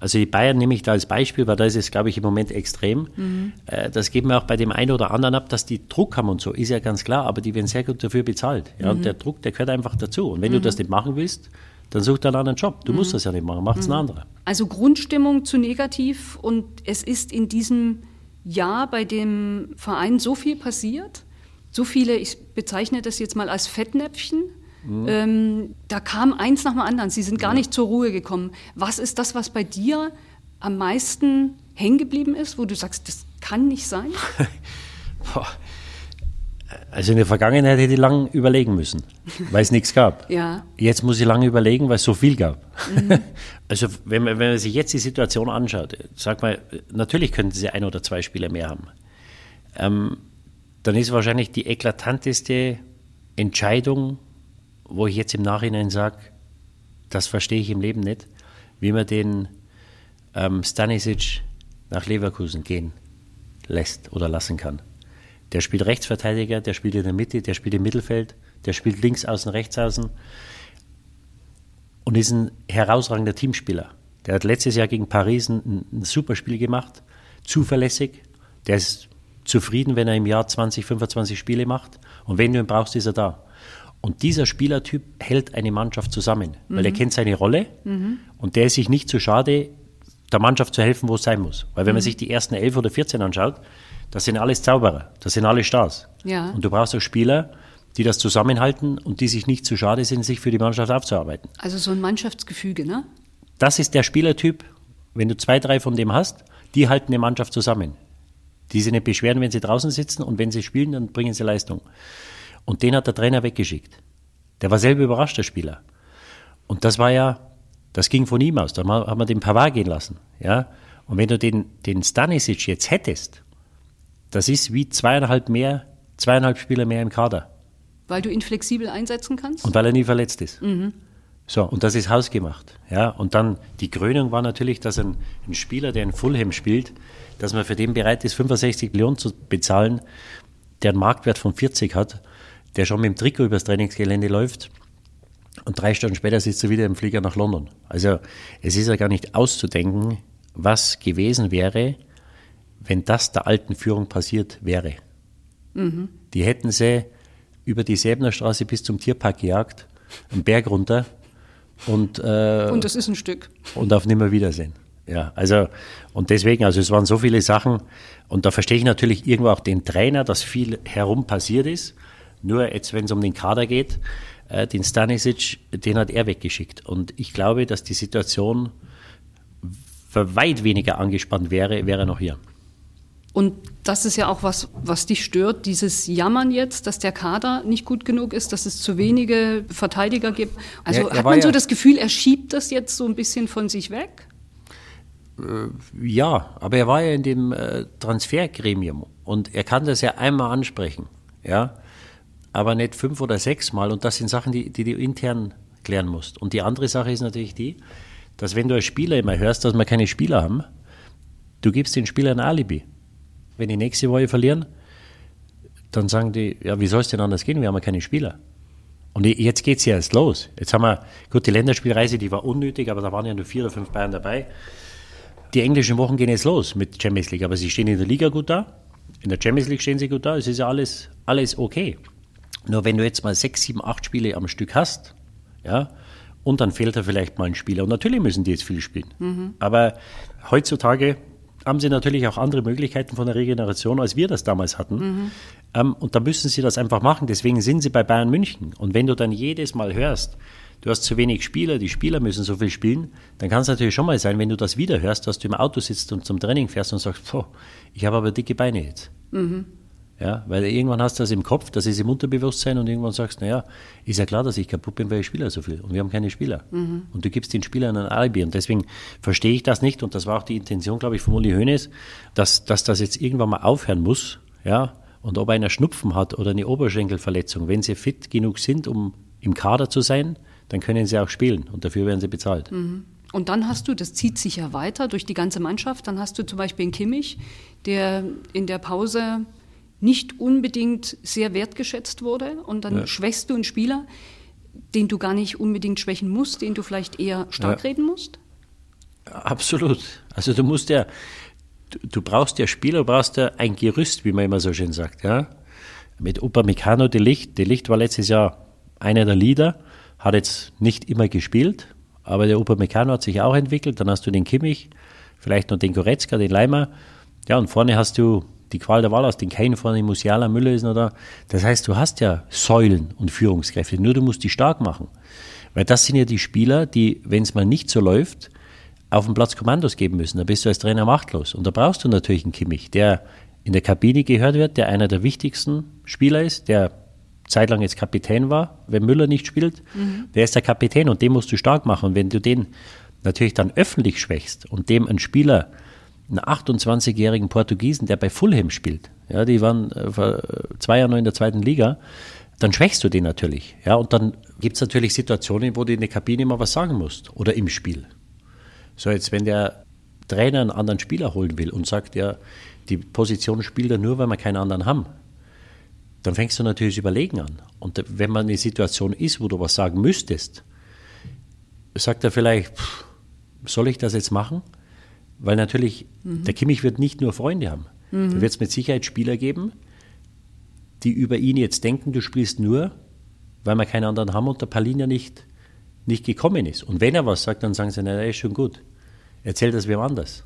Also die Bayern nehme ich da als Beispiel, weil da ist es, glaube ich, im Moment extrem. Mhm. Das geben wir auch bei dem einen oder anderen ab, dass die Druck haben und so, ist ja ganz klar, aber die werden sehr gut dafür bezahlt. Ja, mhm. Und der Druck, der gehört einfach dazu. Und wenn du das nicht machen willst, dann such dir einen anderen Job. Du musst das ja nicht machen, macht's einen anderen. Also Grundstimmung zu negativ und es ist in diesem Jahr bei dem Verein so viel passiert, so viele, ich bezeichne das jetzt mal als Fettnäpfchen. Mhm. Da kam eins nach dem anderen. Sie sind gar nicht zur Ruhe gekommen. Was ist das, was bei dir am meisten hängen geblieben ist, wo du sagst, das kann nicht sein? Also in der Vergangenheit hätte ich lange überlegen müssen, weil es nichts gab. Ja. Jetzt muss ich lange überlegen, weil es so viel gab. Mhm. Also wenn man sich jetzt die Situation anschaut, sag mal, natürlich könnten sie ein oder zwei Spieler mehr haben. Dann ist wahrscheinlich die eklatanteste Entscheidung, wo ich jetzt im Nachhinein sage, das verstehe ich im Leben nicht, wie man den Stanisic nach Leverkusen gehen lässt oder lassen kann. Der spielt Rechtsverteidiger, der spielt in der Mitte, der spielt im Mittelfeld, der spielt links außen, rechts außen und ist ein herausragender Teamspieler. Der hat letztes Jahr gegen Paris ein super Spiel gemacht, zuverlässig, der ist zufrieden, wenn er im Jahr 20, 25 Spiele macht und wenn du ihn brauchst, ist er da. Und dieser Spielertyp hält eine Mannschaft zusammen, weil er kennt seine Rolle und der ist sich nicht zu schade, der Mannschaft zu helfen, wo es sein muss. Weil wenn man sich die ersten 11 oder 14 anschaut, das sind alles Zauberer, das sind alles Stars. Ja. Und du brauchst auch Spieler, die das zusammenhalten und die sich nicht zu schade sind, sich für die Mannschaft aufzuarbeiten. Also so ein Mannschaftsgefüge, ne? Das ist der Spielertyp, wenn du 2, 3 von dem hast, die halten eine Mannschaft zusammen. Die sich nicht beschweren, wenn sie draußen sitzen und wenn sie spielen, dann bringen sie Leistung. Und den hat der Trainer weggeschickt. Der war selber überrascht, der Spieler. Und das war ja, das ging von ihm aus. Da haben wir den Pavard gehen lassen. Ja? Und wenn du den Stanisic jetzt hättest, das ist wie 2,5 Spieler mehr im Kader. Weil du ihn flexibel einsetzen kannst? Und weil er nie verletzt ist. Mhm. So, und das ist hausgemacht. Ja? Und dann die Krönung war natürlich, dass ein Spieler, der in Fulham spielt, dass man für den bereit ist, 65 Millionen zu bezahlen, der einen Marktwert von 40 hat, der schon mit dem Trikot übers Trainingsgelände läuft und 3 Stunden später sitzt er wieder im Flieger nach London. Also es ist ja gar nicht auszudenken, was gewesen wäre, wenn das der alten Führung passiert wäre. Mhm. Die hätten sie über die Säbener Straße bis zum Tierpark gejagt, einen Berg runter und das ist ein Stück. Und auf Nimmerwiedersehen. Ja, also und deswegen, also es waren so viele Sachen und da verstehe ich natürlich irgendwo auch den Trainer, dass viel herum passiert ist. Nur jetzt, wenn es um den Kader geht, den Stanisic, den hat er weggeschickt. Und ich glaube, dass die Situation weit weniger angespannt wäre, wäre er noch hier. Und das ist ja auch was, was dich stört, dieses Jammern jetzt, dass der Kader nicht gut genug ist, dass es zu wenige Verteidiger gibt. Also ja, hat man so das Gefühl, er schiebt das jetzt so ein bisschen von sich weg? Ja, aber er war ja in dem Transfergremium und er kann das ja einmal ansprechen, ja. Aber nicht 5 oder 6 Mal. Und das sind Sachen, die du intern klären musst. Und die andere Sache ist natürlich die, dass wenn du als Spieler immer hörst, dass wir keine Spieler haben, du gibst den Spielern ein Alibi. Wenn die nächste Woche verlieren, dann sagen die, ja, wie soll es denn anders gehen? Wir haben ja keine Spieler. Und jetzt geht es ja erst los. Jetzt haben wir, gut, die Länderspielreise, die war unnötig, aber da waren ja nur 4 oder 5 Bayern dabei. Die englischen Wochen gehen jetzt los mit Champions League. Aber sie stehen in der Liga gut da. In der Champions League stehen sie gut da. Es ist ja alles okay. Nur wenn du jetzt mal 6, 7, 8 Spiele am Stück hast, ja, und dann fehlt da vielleicht mal ein Spieler. Und natürlich müssen die jetzt viel spielen. Mhm. Aber heutzutage haben sie natürlich auch andere Möglichkeiten von der Regeneration, als wir das damals hatten. Mhm. Und da müssen sie das einfach machen. Deswegen sind sie bei Bayern München. Und wenn du dann jedes Mal hörst, du hast zu wenig Spieler, die Spieler müssen so viel spielen, dann kann es natürlich schon mal sein, wenn du das wieder hörst, dass du im Auto sitzt und zum Training fährst und sagst, boah, ich habe aber dicke Beine jetzt. Mhm. Ja, weil irgendwann hast du das im Kopf, das ist im Unterbewusstsein und irgendwann sagst du, naja, ist ja klar, dass ich kaputt bin, weil ich Spieler so viel und wir haben keine Spieler. Mhm. Und du gibst den Spielern ein Alibi und deswegen verstehe ich das nicht und das war auch die Intention, glaube ich, von Uli Hoeneß, dass das jetzt irgendwann mal aufhören muss, ja, und ob einer Schnupfen hat oder eine Oberschenkelverletzung, wenn sie fit genug sind, um im Kader zu sein, dann können sie auch spielen und dafür werden sie bezahlt. Mhm. Und dann hast du, das zieht sich ja weiter durch die ganze Mannschaft, dann hast du zum Beispiel einen Kimmich, der in der Pause nicht unbedingt sehr wertgeschätzt wurde, und dann schwächst du einen Spieler, den du gar nicht unbedingt schwächen musst, den du vielleicht eher stark reden musst? Absolut. Also du musst ja, du brauchst ja Spieler, du brauchst ja ein Gerüst, wie man immer so schön sagt. Ja? Mit Upamecano, De Ligt war letztes Jahr einer der Leader, hat jetzt nicht immer gespielt, aber der Upamecano hat sich auch entwickelt, dann hast du den Kimmich, vielleicht noch den Goretzka, den Leimer, ja, und vorne hast du die Qual der Wahl aus, den Kane vorne, Musiala, Müller ist noch da. Das heißt, du hast ja Säulen und Führungskräfte, nur du musst die stark machen. Weil das sind ja die Spieler, die, wenn es mal nicht so läuft, auf dem Platz Kommandos geben müssen. Da bist du als Trainer machtlos. Und da brauchst du natürlich einen Kimmich, der in der Kabine gehört wird, der einer der wichtigsten Spieler ist, der zeitlang jetzt Kapitän war, wenn Müller nicht spielt. Mhm. Der ist der Kapitän und den musst du stark machen. Und wenn du den natürlich dann öffentlich schwächst und dem einen Spieler, einen 28-jährigen Portugiesen, der bei Fulham spielt, ja, die waren vor 2 Jahren noch in der 2. Liga, dann schwächst du den natürlich. Ja, und dann gibt es natürlich Situationen, wo du in der Kabine mal was sagen musst oder im Spiel. So, jetzt, wenn der Trainer einen anderen Spieler holen will und sagt, ja, die Position spielt er nur, weil wir keinen anderen haben, dann fängst du natürlich überlegen an. Und wenn man in einer Situation ist, wo du was sagen müsstest, sagt er vielleicht, soll ich das jetzt machen? Weil natürlich, der Kimmich wird nicht nur Freunde haben. Da wird es mit Sicherheit Spieler geben, die über ihn jetzt denken, du spielst nur, weil wir keinen anderen haben und der Palina nicht gekommen ist. Und wenn er was sagt, dann sagen sie, na, das ist schon gut. Erzähl das wem anders.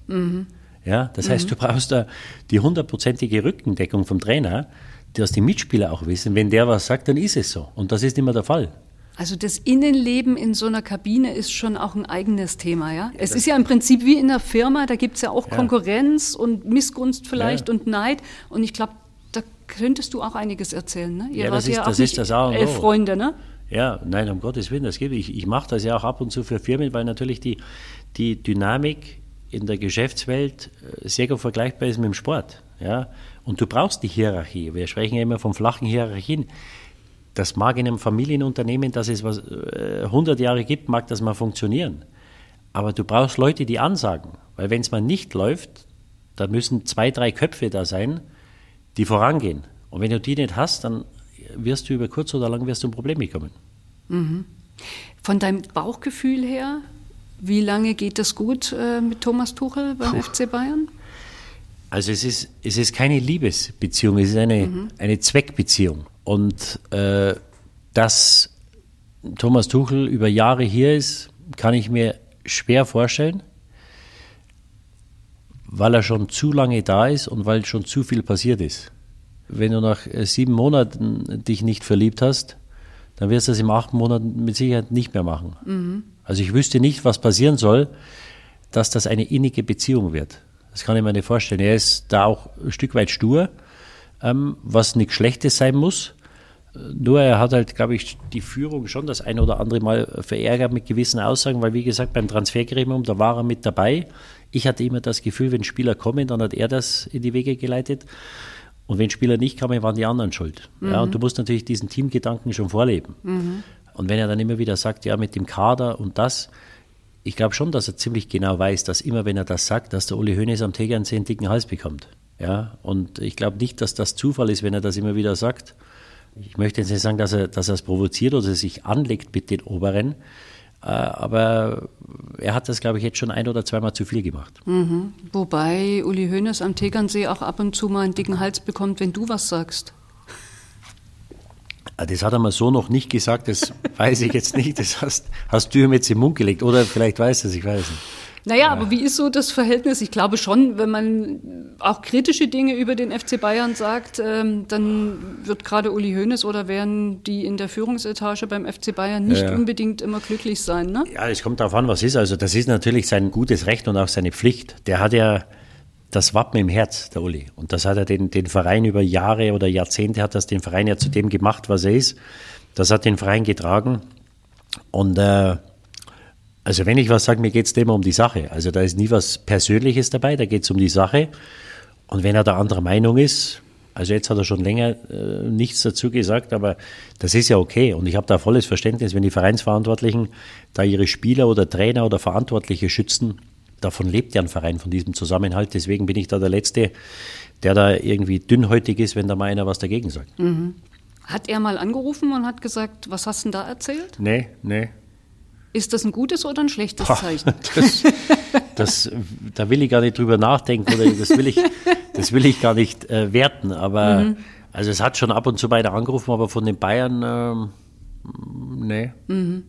Ja, das heißt, du brauchst da die 100%ige Rückendeckung vom Trainer, dass die Mitspieler auch wissen, wenn der was sagt, dann ist es so. Und das ist nicht mehr der Fall. Also das Innenleben in so einer Kabine ist schon auch ein eigenes Thema, ja? Es ist ja im Prinzip wie in einer Firma, da gibt es ja auch Konkurrenz und Missgunst vielleicht und Neid. Und ich glaube, da könntest du auch einiges erzählen, ne? Ihr wart ja auch nicht 11 Freunde, ne? Ja, nein, um Gottes Willen, das gibt es. Ich mache das ja auch ab und zu für Firmen, weil natürlich die Dynamik in der Geschäftswelt sehr gut vergleichbar ist mit dem Sport, ja? Und du brauchst die Hierarchie. Wir sprechen ja immer von flachen Hierarchien. Das mag in einem Familienunternehmen, das es 100 Jahre gibt, mag das mal funktionieren. Aber du brauchst Leute, die ansagen. Weil wenn es mal nicht läuft, dann müssen 2, 3 Köpfe da sein, die vorangehen. Und wenn du die nicht hast, dann wirst du über kurz oder lang ein Problem bekommen. Mhm. Von deinem Bauchgefühl her, wie lange geht das gut mit Thomas Tuchel beim FC Bayern? Also es ist keine Liebesbeziehung, es ist eine Zweckbeziehung. Und dass Thomas Tuchel über Jahre hier ist, kann ich mir schwer vorstellen, weil er schon zu lange da ist und weil schon zu viel passiert ist. Wenn du nach 7 Monaten dich nicht verliebt hast, dann wirst du es im 8. Monat mit Sicherheit nicht mehr machen. Mhm. Also ich wüsste nicht, was passieren soll, dass das eine innige Beziehung wird. Das kann ich mir nicht vorstellen. Er ist da auch ein Stück weit stur, was nichts Schlechtes sein muss. Nur er hat halt, glaube ich, die Führung schon das ein oder andere Mal verärgert mit gewissen Aussagen, weil, wie gesagt, beim Transfergremium, da war er mit dabei. Ich hatte immer das Gefühl, wenn Spieler kommen, dann hat er das in die Wege geleitet. Und wenn Spieler nicht kamen, waren die anderen schuld. Mhm. Ja, und du musst natürlich diesen Teamgedanken schon vorleben. Mhm. Und wenn er dann immer wieder sagt, ja, mit dem Kader und das, ich glaube schon, dass er ziemlich genau weiß, dass immer, wenn er das sagt, dass der Uli Hoeneß am Tegernsee einen dicken Hals bekommt. Ja, und ich glaube nicht, dass das Zufall ist, wenn er das immer wieder sagt. Ich möchte jetzt nicht sagen, dass er es provoziert oder sich anlegt mit den Oberen, aber er hat das, glaube ich, jetzt schon 1 oder 2 Mal zu viel gemacht. Mhm. Wobei Uli Hoeneß am Tegernsee auch ab und zu mal einen dicken Hals bekommt, wenn du was sagst. Das hat er mir so noch nicht gesagt, das weiß ich jetzt nicht. Das hast du ihm jetzt im Mund gelegt oder vielleicht weißt du es, ich weiß nicht. Naja, aber wie ist so das Verhältnis? Ich glaube schon, wenn man auch kritische Dinge über den FC Bayern sagt, dann wird gerade Uli Hoeneß oder werden die in der Führungsetage beim FC Bayern nicht unbedingt immer glücklich sein, ne? Ja, es kommt darauf an, was ist. Also das ist natürlich sein gutes Recht und auch seine Pflicht. Der hat ja das Wappen im Herz, der Uli. Und das hat er den Verein über Jahre oder Jahrzehnte, hat das den Verein ja zu dem gemacht, was er ist. Das hat den Verein getragen. Und also wenn ich was sage, mir geht es immer um die Sache. Also da ist nie was Persönliches dabei, da geht es um die Sache. Und wenn er da anderer Meinung ist, Also jetzt hat er schon länger nichts dazu gesagt, aber das ist ja okay. Und ich habe da volles Verständnis, wenn die Vereinsverantwortlichen da ihre Spieler oder Trainer oder Verantwortliche schützen. Davon lebt ja ein Verein, von diesem Zusammenhalt. Deswegen bin ich da der Letzte, der da irgendwie dünnhäutig ist, wenn da mal einer was dagegen sagt. Mhm. Hat er mal angerufen und hat gesagt, was hast du denn da erzählt? Nee. Ist das ein gutes oder ein schlechtes Zeichen? Da will ich gar nicht drüber nachdenken oder das will ich gar nicht werten. Aber also es hat schon ab und zu beide angerufen, aber von den Bayern, nee. Mhm.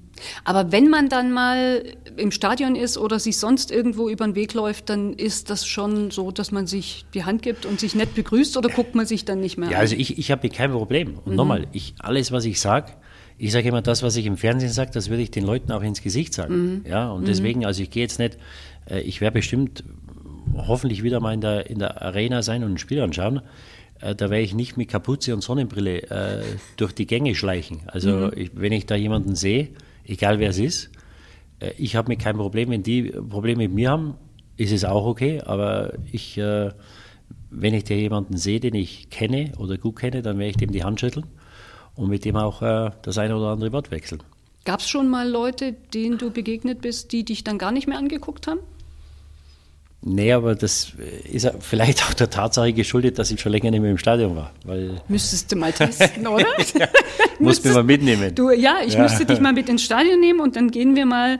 Aber wenn man dann mal im Stadion ist oder sich sonst irgendwo über den Weg läuft, dann ist das schon so, dass man sich die Hand gibt und sich nett begrüßt, oder guckt man sich dann nicht mehr an? Ja, also ich habe kein Problem. Und nochmal, alles, was ich sage, ich sage immer, das, was ich im Fernsehen sage, das würde ich den Leuten auch ins Gesicht sagen. Ja, und deswegen, also ich gehe jetzt nicht, ich werde bestimmt hoffentlich wieder mal in der Arena sein und ein Spiel anschauen. Da werde ich nicht mit Kapuze und Sonnenbrille durch die Gänge schleichen. Also wenn ich da jemanden sehe, egal wer es ist, ich habe mit keinem Problem. Wenn die Probleme mit mir haben, ist es auch okay. Aber wenn ich da jemanden sehe, den ich kenne oder gut kenne, dann werde ich dem die Hand schütteln und mit dem auch das eine oder andere Wort wechseln. Gab es schon mal Leute, denen du begegnet bist, die dich dann gar nicht mehr angeguckt haben? Nee, aber das ist vielleicht auch der Tatsache geschuldet, dass ich schon länger nicht mehr im Stadion war. Weil müsstest du mal testen, oder? Ja, musst du mal mitnehmen. Müsste dich mal mit ins Stadion nehmen und dann gehen wir mal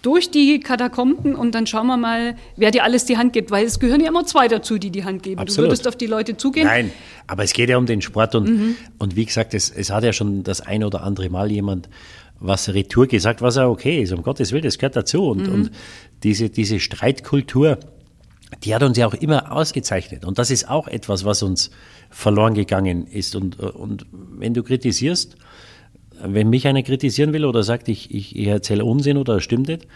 durch die Katakomben und dann schauen wir mal, wer dir alles die Hand gibt. Weil es gehören ja immer zwei dazu, die Hand geben. Absolut. Du würdest auf die Leute zugehen. Nein, aber es geht ja um den Sport und wie gesagt, es hat ja schon das ein oder andere Mal jemand was retour gesagt, was ja okay ist. Um Gottes Willen, das gehört dazu. Und diese Streitkultur, die hat uns ja auch immer ausgezeichnet. Und das ist auch etwas, was uns verloren gegangen ist. Und wenn du kritisierst, wenn mich einer kritisieren will oder sagt, ich erzähle Unsinn oder das stimmt nicht,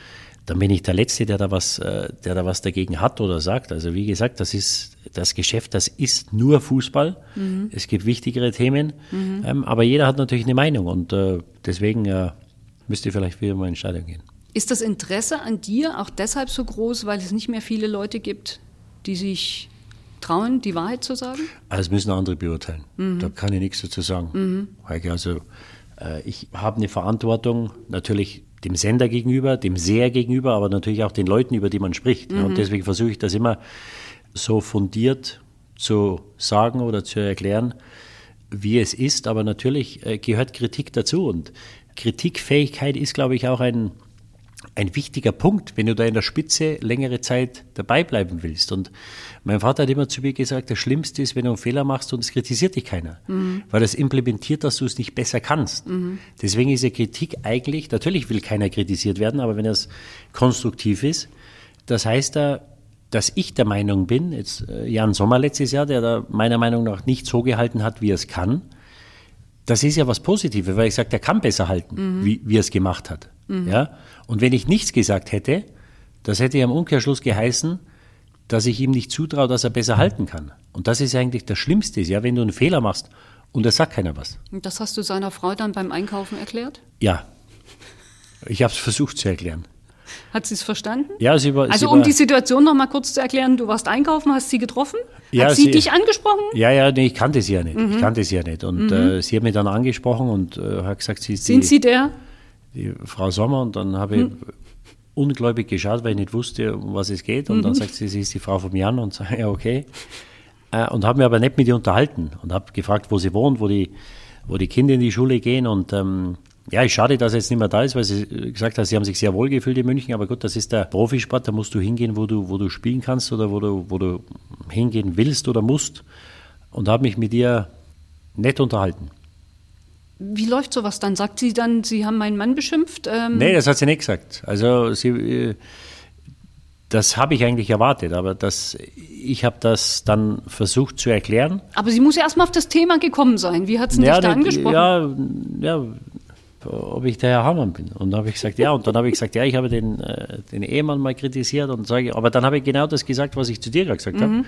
dann bin ich der Letzte, der da was dagegen hat oder sagt. Also wie gesagt, das ist das Geschäft, das ist nur Fußball. Es gibt wichtigere Themen, aber jeder hat natürlich eine Meinung. Und deswegen müsst ihr vielleicht wieder mal ins Stadion gehen. Ist das Interesse an dir auch deshalb so groß, weil es nicht mehr viele Leute gibt, die sich trauen, die Wahrheit zu sagen? Das müssen andere beurteilen. Da kann ich nichts dazu sagen. Heike, also ich habe eine Verantwortung natürlich dem Sender gegenüber, dem Seher gegenüber, aber natürlich auch den Leuten, über die man spricht. Und deswegen versuche ich das immer so fundiert zu sagen oder zu erklären, wie es ist. Aber natürlich gehört Kritik dazu. Und Kritikfähigkeit ist, glaube ich, auch ein wichtiger Punkt, wenn du da in der Spitze längere Zeit dabei bleiben willst. Und mein Vater hat immer zu mir gesagt, das Schlimmste ist, wenn du einen Fehler machst und es kritisiert dich keiner, weil das implementiert, dass du es nicht besser kannst. Deswegen ist ja Kritik eigentlich, natürlich will keiner kritisiert werden, aber wenn das konstruktiv ist, das heißt da, dass ich der Meinung bin, jetzt Jan Sommer letztes Jahr, der da meiner Meinung nach nicht so gehalten hat, wie er es kann, das ist ja was Positives, weil ich sage, der kann besser halten, wie er es gemacht hat. Ja? Und wenn ich nichts gesagt hätte, das hätte ja im Umkehrschluss geheißen, dass ich ihm nicht zutraue, dass er besser halten kann. Und das ist eigentlich das Schlimmste, ja, wenn du einen Fehler machst und da sagt keiner was. Und das hast du seiner Frau dann beim Einkaufen erklärt? Ja, ich habe es versucht zu erklären. Hat sie es verstanden? Ja, um die Situation noch mal kurz zu erklären, du warst einkaufen, hast sie getroffen? Ja, hat sie dich angesprochen? Nee, ich kannte sie ja nicht. Und sie hat mich dann angesprochen und hat gesagt, sie ist die Frau Sommer. Und dann habe ich ungläubig geschaut, weil ich nicht wusste, um was es geht. Und dann sagt sie, sie ist die Frau vom Jan und sage, ja, okay. Und habe mich aber nicht mit ihr unterhalten und habe gefragt, wo sie wohnt, wo die Kinder in die Schule gehen und ja, ist schade, dass er jetzt nicht mehr da ist, weil sie gesagt hat, sie haben sich sehr wohl gefühlt in München, aber gut, das ist der Profisport, da musst du hingehen, wo du spielen kannst oder wo du hingehen willst oder musst, und habe mich mit ihr nett unterhalten. Wie läuft sowas dann? Sagt sie dann, sie haben meinen Mann beschimpft? Nee, das hat sie nicht gesagt. Also das habe ich eigentlich erwartet, aber ich habe das dann versucht zu erklären. Aber sie muss ja erstmal auf das Thema gekommen sein. Wie hat sie dich da angesprochen? Ja, ob ich der Herr Hamann bin. Und dann habe ich gesagt, ja. Und dann habe ich gesagt, ja, ich habe den Ehemann mal kritisiert. Und sage, aber dann habe ich genau das gesagt, was ich zu dir gesagt habe,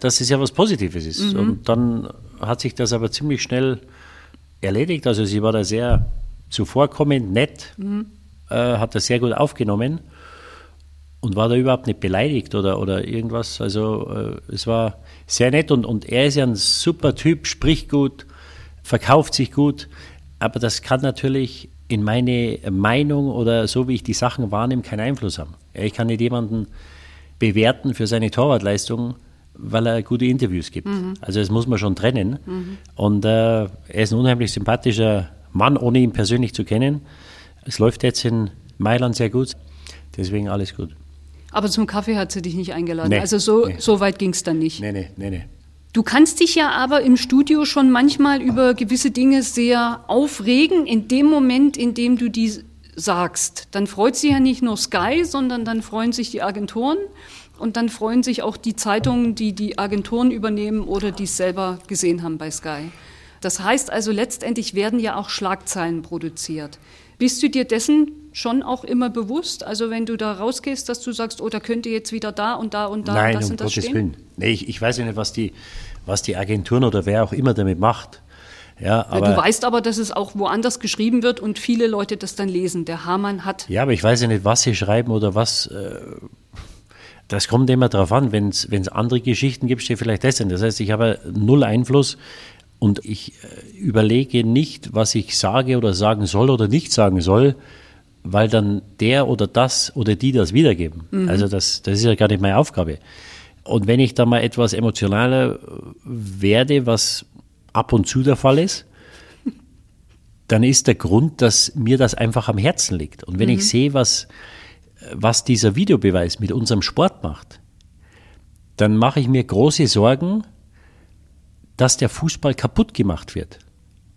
dass es ja was Positives ist. Und dann hat sich das aber ziemlich schnell erledigt. Also sie war da sehr zuvorkommend, nett, hat das sehr gut aufgenommen. Und war da überhaupt nicht beleidigt oder irgendwas. Also es war sehr nett und er ist ja ein super Typ, spricht gut, verkauft sich gut. Aber das kann natürlich in meine Meinung oder so, wie ich die Sachen wahrnehme, keinen Einfluss haben. Ich kann nicht jemanden bewerten für seine Torwartleistung, weil er gute Interviews gibt. Mhm. Also das muss man schon trennen. Mhm. Und er ist ein unheimlich sympathischer Mann, ohne ihn persönlich zu kennen. Es läuft jetzt in Mailand sehr gut, deswegen alles gut. Aber zum Kaffee hat sie dich nicht eingeladen. Nee, also so weit ging es dann nicht. Nee. Du kannst dich ja aber im Studio schon manchmal über gewisse Dinge sehr aufregen, in dem Moment, in dem du die sagst. Dann freut sich ja nicht nur Sky, sondern dann freuen sich die Agenturen und dann freuen sich auch die Zeitungen, die die Agenturen übernehmen oder die es selber gesehen haben bei Sky. Das heißt also, letztendlich werden ja auch Schlagzeilen produziert. Bist du dir dessen schon auch immer bewusst? Also wenn du da rausgehst, dass du sagst, oh, da könnte jetzt wieder da und da Nein, das und das stehen? Nein, um Gottes Willen. Nee, ich weiß ja nicht, was die Agenturen oder wer auch immer damit macht. Ja, aber du weißt aber, dass es auch woanders geschrieben wird und viele Leute das dann lesen. Der Hamann hat... Ja, aber ich weiß ja nicht, was sie schreiben oder was... Das kommt immer drauf an. Wenn es andere Geschichten gibt, steht vielleicht das hin. Das heißt, ich habe null Einfluss. Und ich überlege nicht, was ich sage oder sagen soll oder nicht sagen soll, weil dann der oder das oder die das wiedergeben. Mhm. Also das ist ja gar nicht meine Aufgabe. Und wenn ich da mal etwas emotionaler werde, was ab und zu der Fall ist, dann ist der Grund, dass mir das einfach am Herzen liegt. Und wenn ich sehe, was dieser Videobeweis mit unserem Sport macht, dann mache ich mir große Sorgen, dass der Fußball kaputt gemacht wird.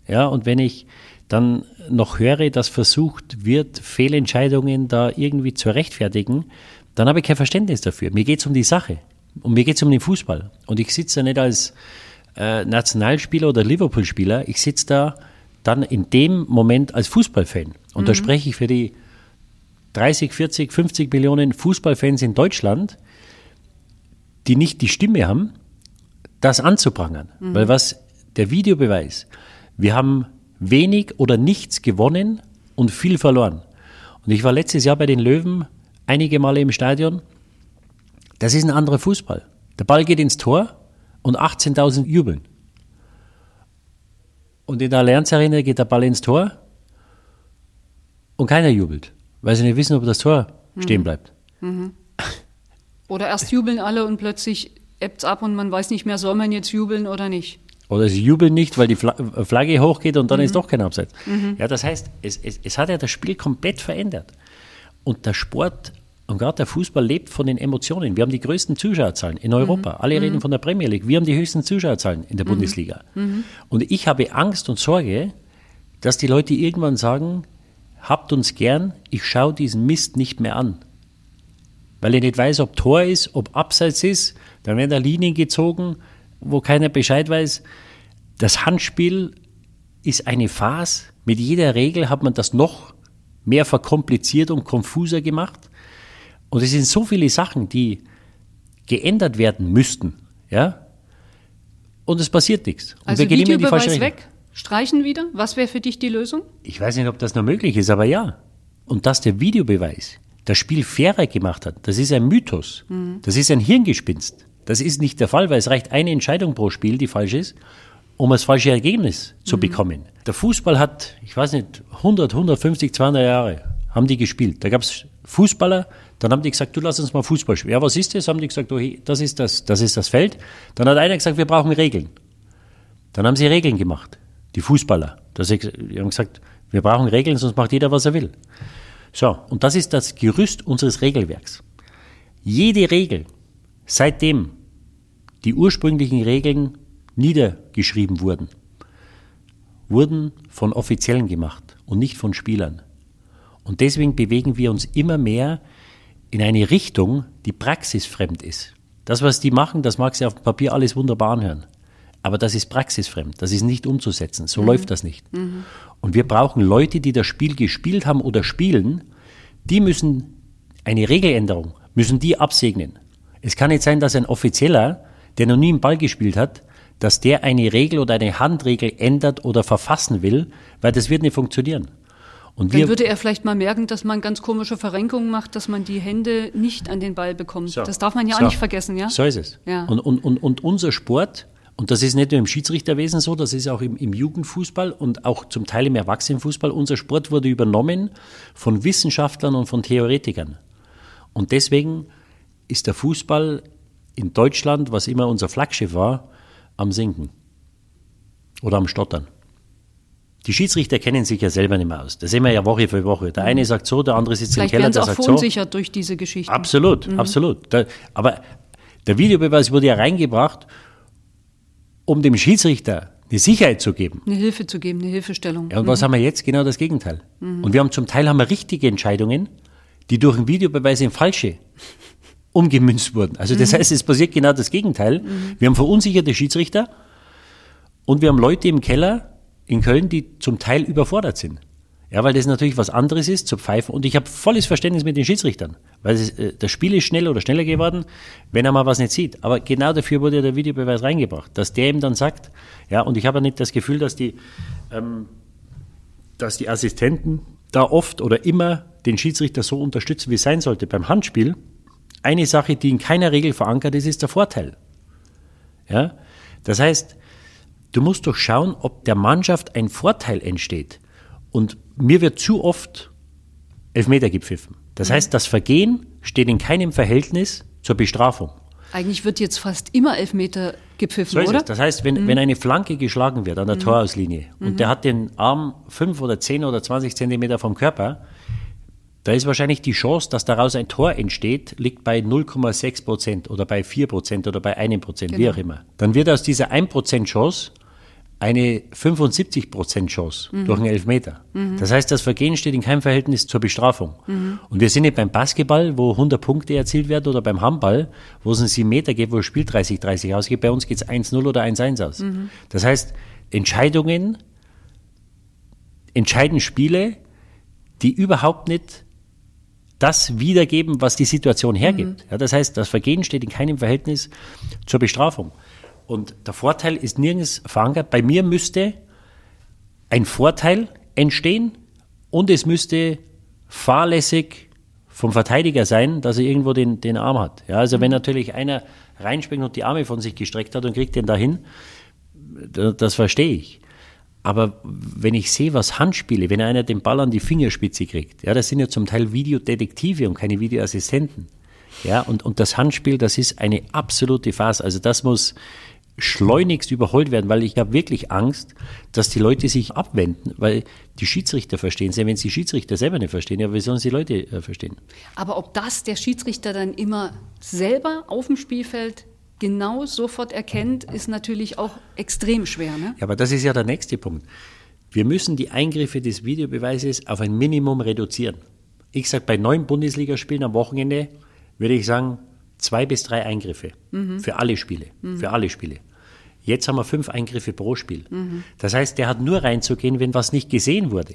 Ja, und wenn ich dann noch höre, dass versucht wird, Fehlentscheidungen da irgendwie zu rechtfertigen, dann habe ich kein Verständnis dafür. Mir geht es um die Sache und mir geht es um den Fußball. Und ich sitze da nicht als Nationalspieler oder Liverpool-Spieler, ich sitze da dann in dem Moment als Fußballfan. Und da spreche ich für die 30, 40, 50 Millionen Fußballfans in Deutschland, die nicht die Stimme haben, das anzuprangern, weil der Videobeweis, wir haben wenig oder nichts gewonnen und viel verloren. Und ich war letztes Jahr bei den Löwen einige Male im Stadion. Das ist ein anderer Fußball. Der Ball geht ins Tor und 18.000 jubeln. Und in der Allianz Arena geht der Ball ins Tor und keiner jubelt, weil sie nicht wissen, ob das Tor stehen bleibt. Mhm. Oder erst jubeln alle und plötzlich ebbt's ab und man weiß nicht mehr, soll man jetzt jubeln oder nicht. Oder sie jubeln nicht, weil die Flagge hochgeht und dann ist doch kein Abseits. Mhm. Ja, das heißt, es hat ja das Spiel komplett verändert. Und der Sport und gerade der Fußball lebt von den Emotionen. Wir haben die größten Zuschauerzahlen in Europa. Alle reden von der Premier League. Wir haben die höchsten Zuschauerzahlen in der Bundesliga. Mhm. Und ich habe Angst und Sorge, dass die Leute irgendwann sagen, habt uns gern, ich schaue diesen Mist nicht mehr an. Weil ich nicht weiß, ob Tor ist, ob Abseits ist. Dann werden da Linien gezogen, wo keiner Bescheid weiß. Das Handspiel ist eine Farce. Mit jeder Regel hat man das noch mehr verkompliziert und konfuser gemacht. Und es sind so viele Sachen, die geändert werden müssten. Ja? Und es passiert nichts. Und also Videobeweis weg, streichen wieder. Was wäre für dich die Lösung? Ich weiß nicht, ob das noch möglich ist, aber ja. Und dass der Videobeweis das Spiel fairer gemacht hat, das ist ein Mythos, das ist ein Hirngespinst. Das ist nicht der Fall, weil es reicht eine Entscheidung pro Spiel, die falsch ist, um das falsche Ergebnis zu bekommen. Der Fußball hat, ich weiß nicht, 100, 150, 200 Jahre haben die gespielt. Da gab es Fußballer, dann haben die gesagt, du lass uns mal Fußball spielen. Ja, was ist das? Haben die gesagt, oh, das ist das Feld. Dann hat einer gesagt, wir brauchen Regeln. Dann haben sie Regeln gemacht, die Fußballer. Die haben gesagt, wir brauchen Regeln, sonst macht jeder, was er will. So, und das ist das Gerüst unseres Regelwerks. Jede Regel, seitdem die ursprünglichen Regeln niedergeschrieben wurden von Offiziellen gemacht und nicht von Spielern. Und deswegen bewegen wir uns immer mehr in eine Richtung, die praxisfremd ist. Das, was die machen, das mag sie auf dem Papier alles wunderbar anhören. Aber das ist praxisfremd, das ist nicht umzusetzen, so läuft das nicht. Mhm. Und wir brauchen Leute, die das Spiel gespielt haben oder spielen, die müssen eine Regeländerung, absegnen. Es kann nicht sein, dass ein Offizieller, der noch nie einen Ball gespielt hat, dass der eine Regel oder eine Handregel ändert oder verfassen will, weil das wird nicht funktionieren. Und dann würde er vielleicht mal merken, dass man ganz komische Verrenkungen macht, dass man die Hände nicht an den Ball bekommt. So. Das darf man ja auch nicht vergessen. Ja? So ist es. Ja. Und unser Sport, und das ist nicht nur im Schiedsrichterwesen so, das ist auch im Jugendfußball und auch zum Teil im Erwachsenenfußball, unser Sport wurde übernommen von Wissenschaftlern und von Theoretikern. Und deswegen ist der Fußball in Deutschland, was immer unser Flaggschiff war, am Sinken oder am Stottern. Die Schiedsrichter kennen sich ja selber nicht mehr aus. Das sehen wir ja Woche für Woche. Der eine sagt so, der andere sitzt vielleicht im Keller, der sagt so. Vielleicht werden sie auch verunsichert durch diese Geschichten. Absolut, absolut. Aber der Videobeweis wurde ja reingebracht, um dem Schiedsrichter eine Sicherheit zu geben. Eine Hilfe zu geben, eine Hilfestellung. Ja, und was haben wir jetzt? Genau das Gegenteil. Und wir haben zum Teil richtige Entscheidungen, die durch den Videobeweis in falsche umgemünzt wurden. Also das heißt, es passiert genau das Gegenteil. Wir haben verunsicherte Schiedsrichter und wir haben Leute im Keller in Köln, die zum Teil überfordert sind. Ja, weil das natürlich was anderes ist, zu pfeifen. Und ich habe volles Verständnis mit den Schiedsrichtern, weil das Spiel ist schnell oder schneller geworden, wenn er mal was nicht sieht. Aber genau dafür wurde ja der Videobeweis reingebracht, dass der ihm dann sagt, ja, und ich habe ja nicht das Gefühl, dass die Assistenten da oft oder immer den Schiedsrichter so unterstützen, wie es sein sollte. Beim Handspiel, eine Sache, die in keiner Regel verankert ist, ist der Vorteil. Ja? Das heißt, du musst doch schauen, ob der Mannschaft ein Vorteil entsteht. Und mir wird zu oft Elfmeter gepfiffen. Das heißt, das Vergehen steht in keinem Verhältnis zur Bestrafung. Eigentlich wird jetzt fast immer Elfmeter gepfiffen, so ist oder? Es. Das heißt, wenn eine Flanke geschlagen wird an der Torauslinie und der hat den Arm 5 oder 10 oder 20 Zentimeter vom Körper, da ist wahrscheinlich die Chance, dass daraus ein Tor entsteht, liegt bei 0,6% oder bei 4% oder bei 1%, wie auch immer. Dann wird aus dieser 1% Chance eine 75% Chance durch einen Elfmeter. Das heißt, das Vergehen steht in keinem Verhältnis zur Bestrafung. Und wir sind nicht beim Basketball, wo 100 Punkte erzielt werden, oder beim Handball, wo es einen 7-Meter geht, wo das Spiel 30-30 ausgeht. Bei uns geht es 1-0 oder 1-1 aus. Das heißt, Entscheidungen entscheiden Spiele, die überhaupt nicht das wiedergeben, was die Situation hergibt. Ja, das heißt, das Vergehen steht in keinem Verhältnis zur Bestrafung. Und der Vorteil ist nirgends verankert. Bei mir müsste ein Vorteil entstehen und es müsste fahrlässig vom Verteidiger sein, dass er irgendwo den Arm hat. Ja, also wenn natürlich einer reinspringt und die Arme von sich gestreckt hat und kriegt den dahin, das verstehe ich. Aber wenn ich sehe, was Handspiele, wenn einer den Ball an die Fingerspitze kriegt, ja, das sind ja zum Teil Videodetektive und keine Videoassistenten. Ja, und das Handspiel, das ist eine absolute Farce. Also das muss schleunigst überholt werden, weil ich habe wirklich Angst, dass die Leute sich abwenden, weil die Schiedsrichter verstehen es ja, wenn es die Schiedsrichter selber nicht verstehen, ja, wie sollen es die Leute verstehen? Aber ob das der Schiedsrichter dann immer selber auf dem Spielfeld genau sofort erkennt, ist natürlich auch extrem schwer. Ne? Ja, aber das ist ja der nächste Punkt. Wir müssen die Eingriffe des Videobeweises auf ein Minimum reduzieren. Ich sage, bei 9 Bundesligaspielen am Wochenende würde ich sagen, 2 bis 3 Eingriffe für alle Spiele. Für alle Spiele. Jetzt haben wir 5 Eingriffe pro Spiel. Das heißt, der hat nur reinzugehen, wenn was nicht gesehen wurde.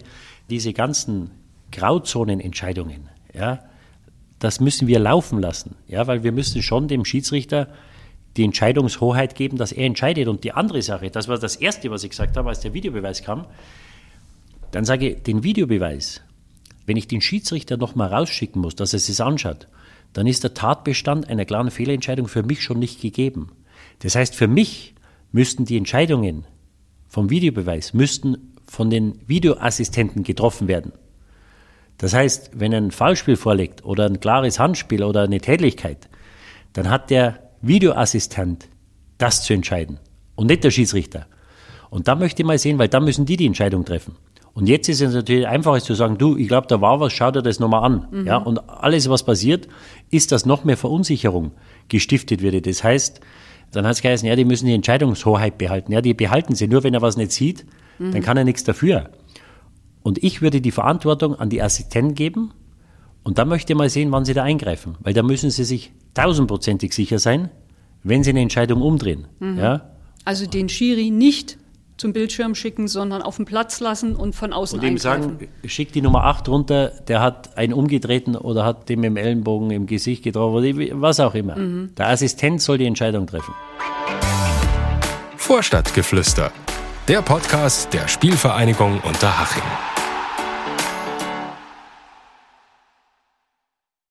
Diese ganzen Grauzonenentscheidungen, ja, das müssen wir laufen lassen, ja, weil wir müssen schon dem Schiedsrichter die Entscheidungshoheit geben, dass er entscheidet. Und die andere Sache, das war das Erste, was ich gesagt habe, als der Videobeweis kam, dann sage ich, den Videobeweis, wenn ich den Schiedsrichter nochmal rausschicken muss, dass er es sich anschaut, dann ist der Tatbestand einer klaren Fehlentscheidung für mich schon nicht gegeben. Das heißt, für mich müssten die Entscheidungen vom Videobeweis, müssten von den Videoassistenten getroffen werden. Das heißt, wenn er ein Foulspiel vorlegt oder ein klares Handspiel oder eine Tätlichkeit, dann hat der Videoassistent das zu entscheiden und nicht der Schiedsrichter. Und da möchte ich mal sehen, weil da müssen die Entscheidung treffen. Und jetzt ist es natürlich einfacher zu sagen, du, ich glaube, da war was, schau dir das nochmal an. Ja, und alles, was passiert, ist, dass noch mehr Verunsicherung gestiftet wird. Das heißt, dann hat es geheißen, ja, die müssen die Entscheidungshoheit behalten. Ja, die behalten sie, nur wenn er was nicht sieht, dann kann er nichts dafür. Und ich würde die Verantwortung an die Assistenten geben. Und da möchte ich mal sehen, wann sie da eingreifen. Weil da müssen sie sich 1000-prozentig sicher sein, wenn sie eine Entscheidung umdrehen. Ja? Also den Schiri nicht zum Bildschirm schicken, sondern auf den Platz lassen und von außen und eingreifen. Und ihm sagen, schick die Nummer 8 runter, der hat einen umgetreten oder hat dem im Ellenbogen im Gesicht getroffen oder was auch immer. Der Assistent soll die Entscheidung treffen. Vorstadtgeflüster, der Podcast der Spielvereinigung Unterhaching.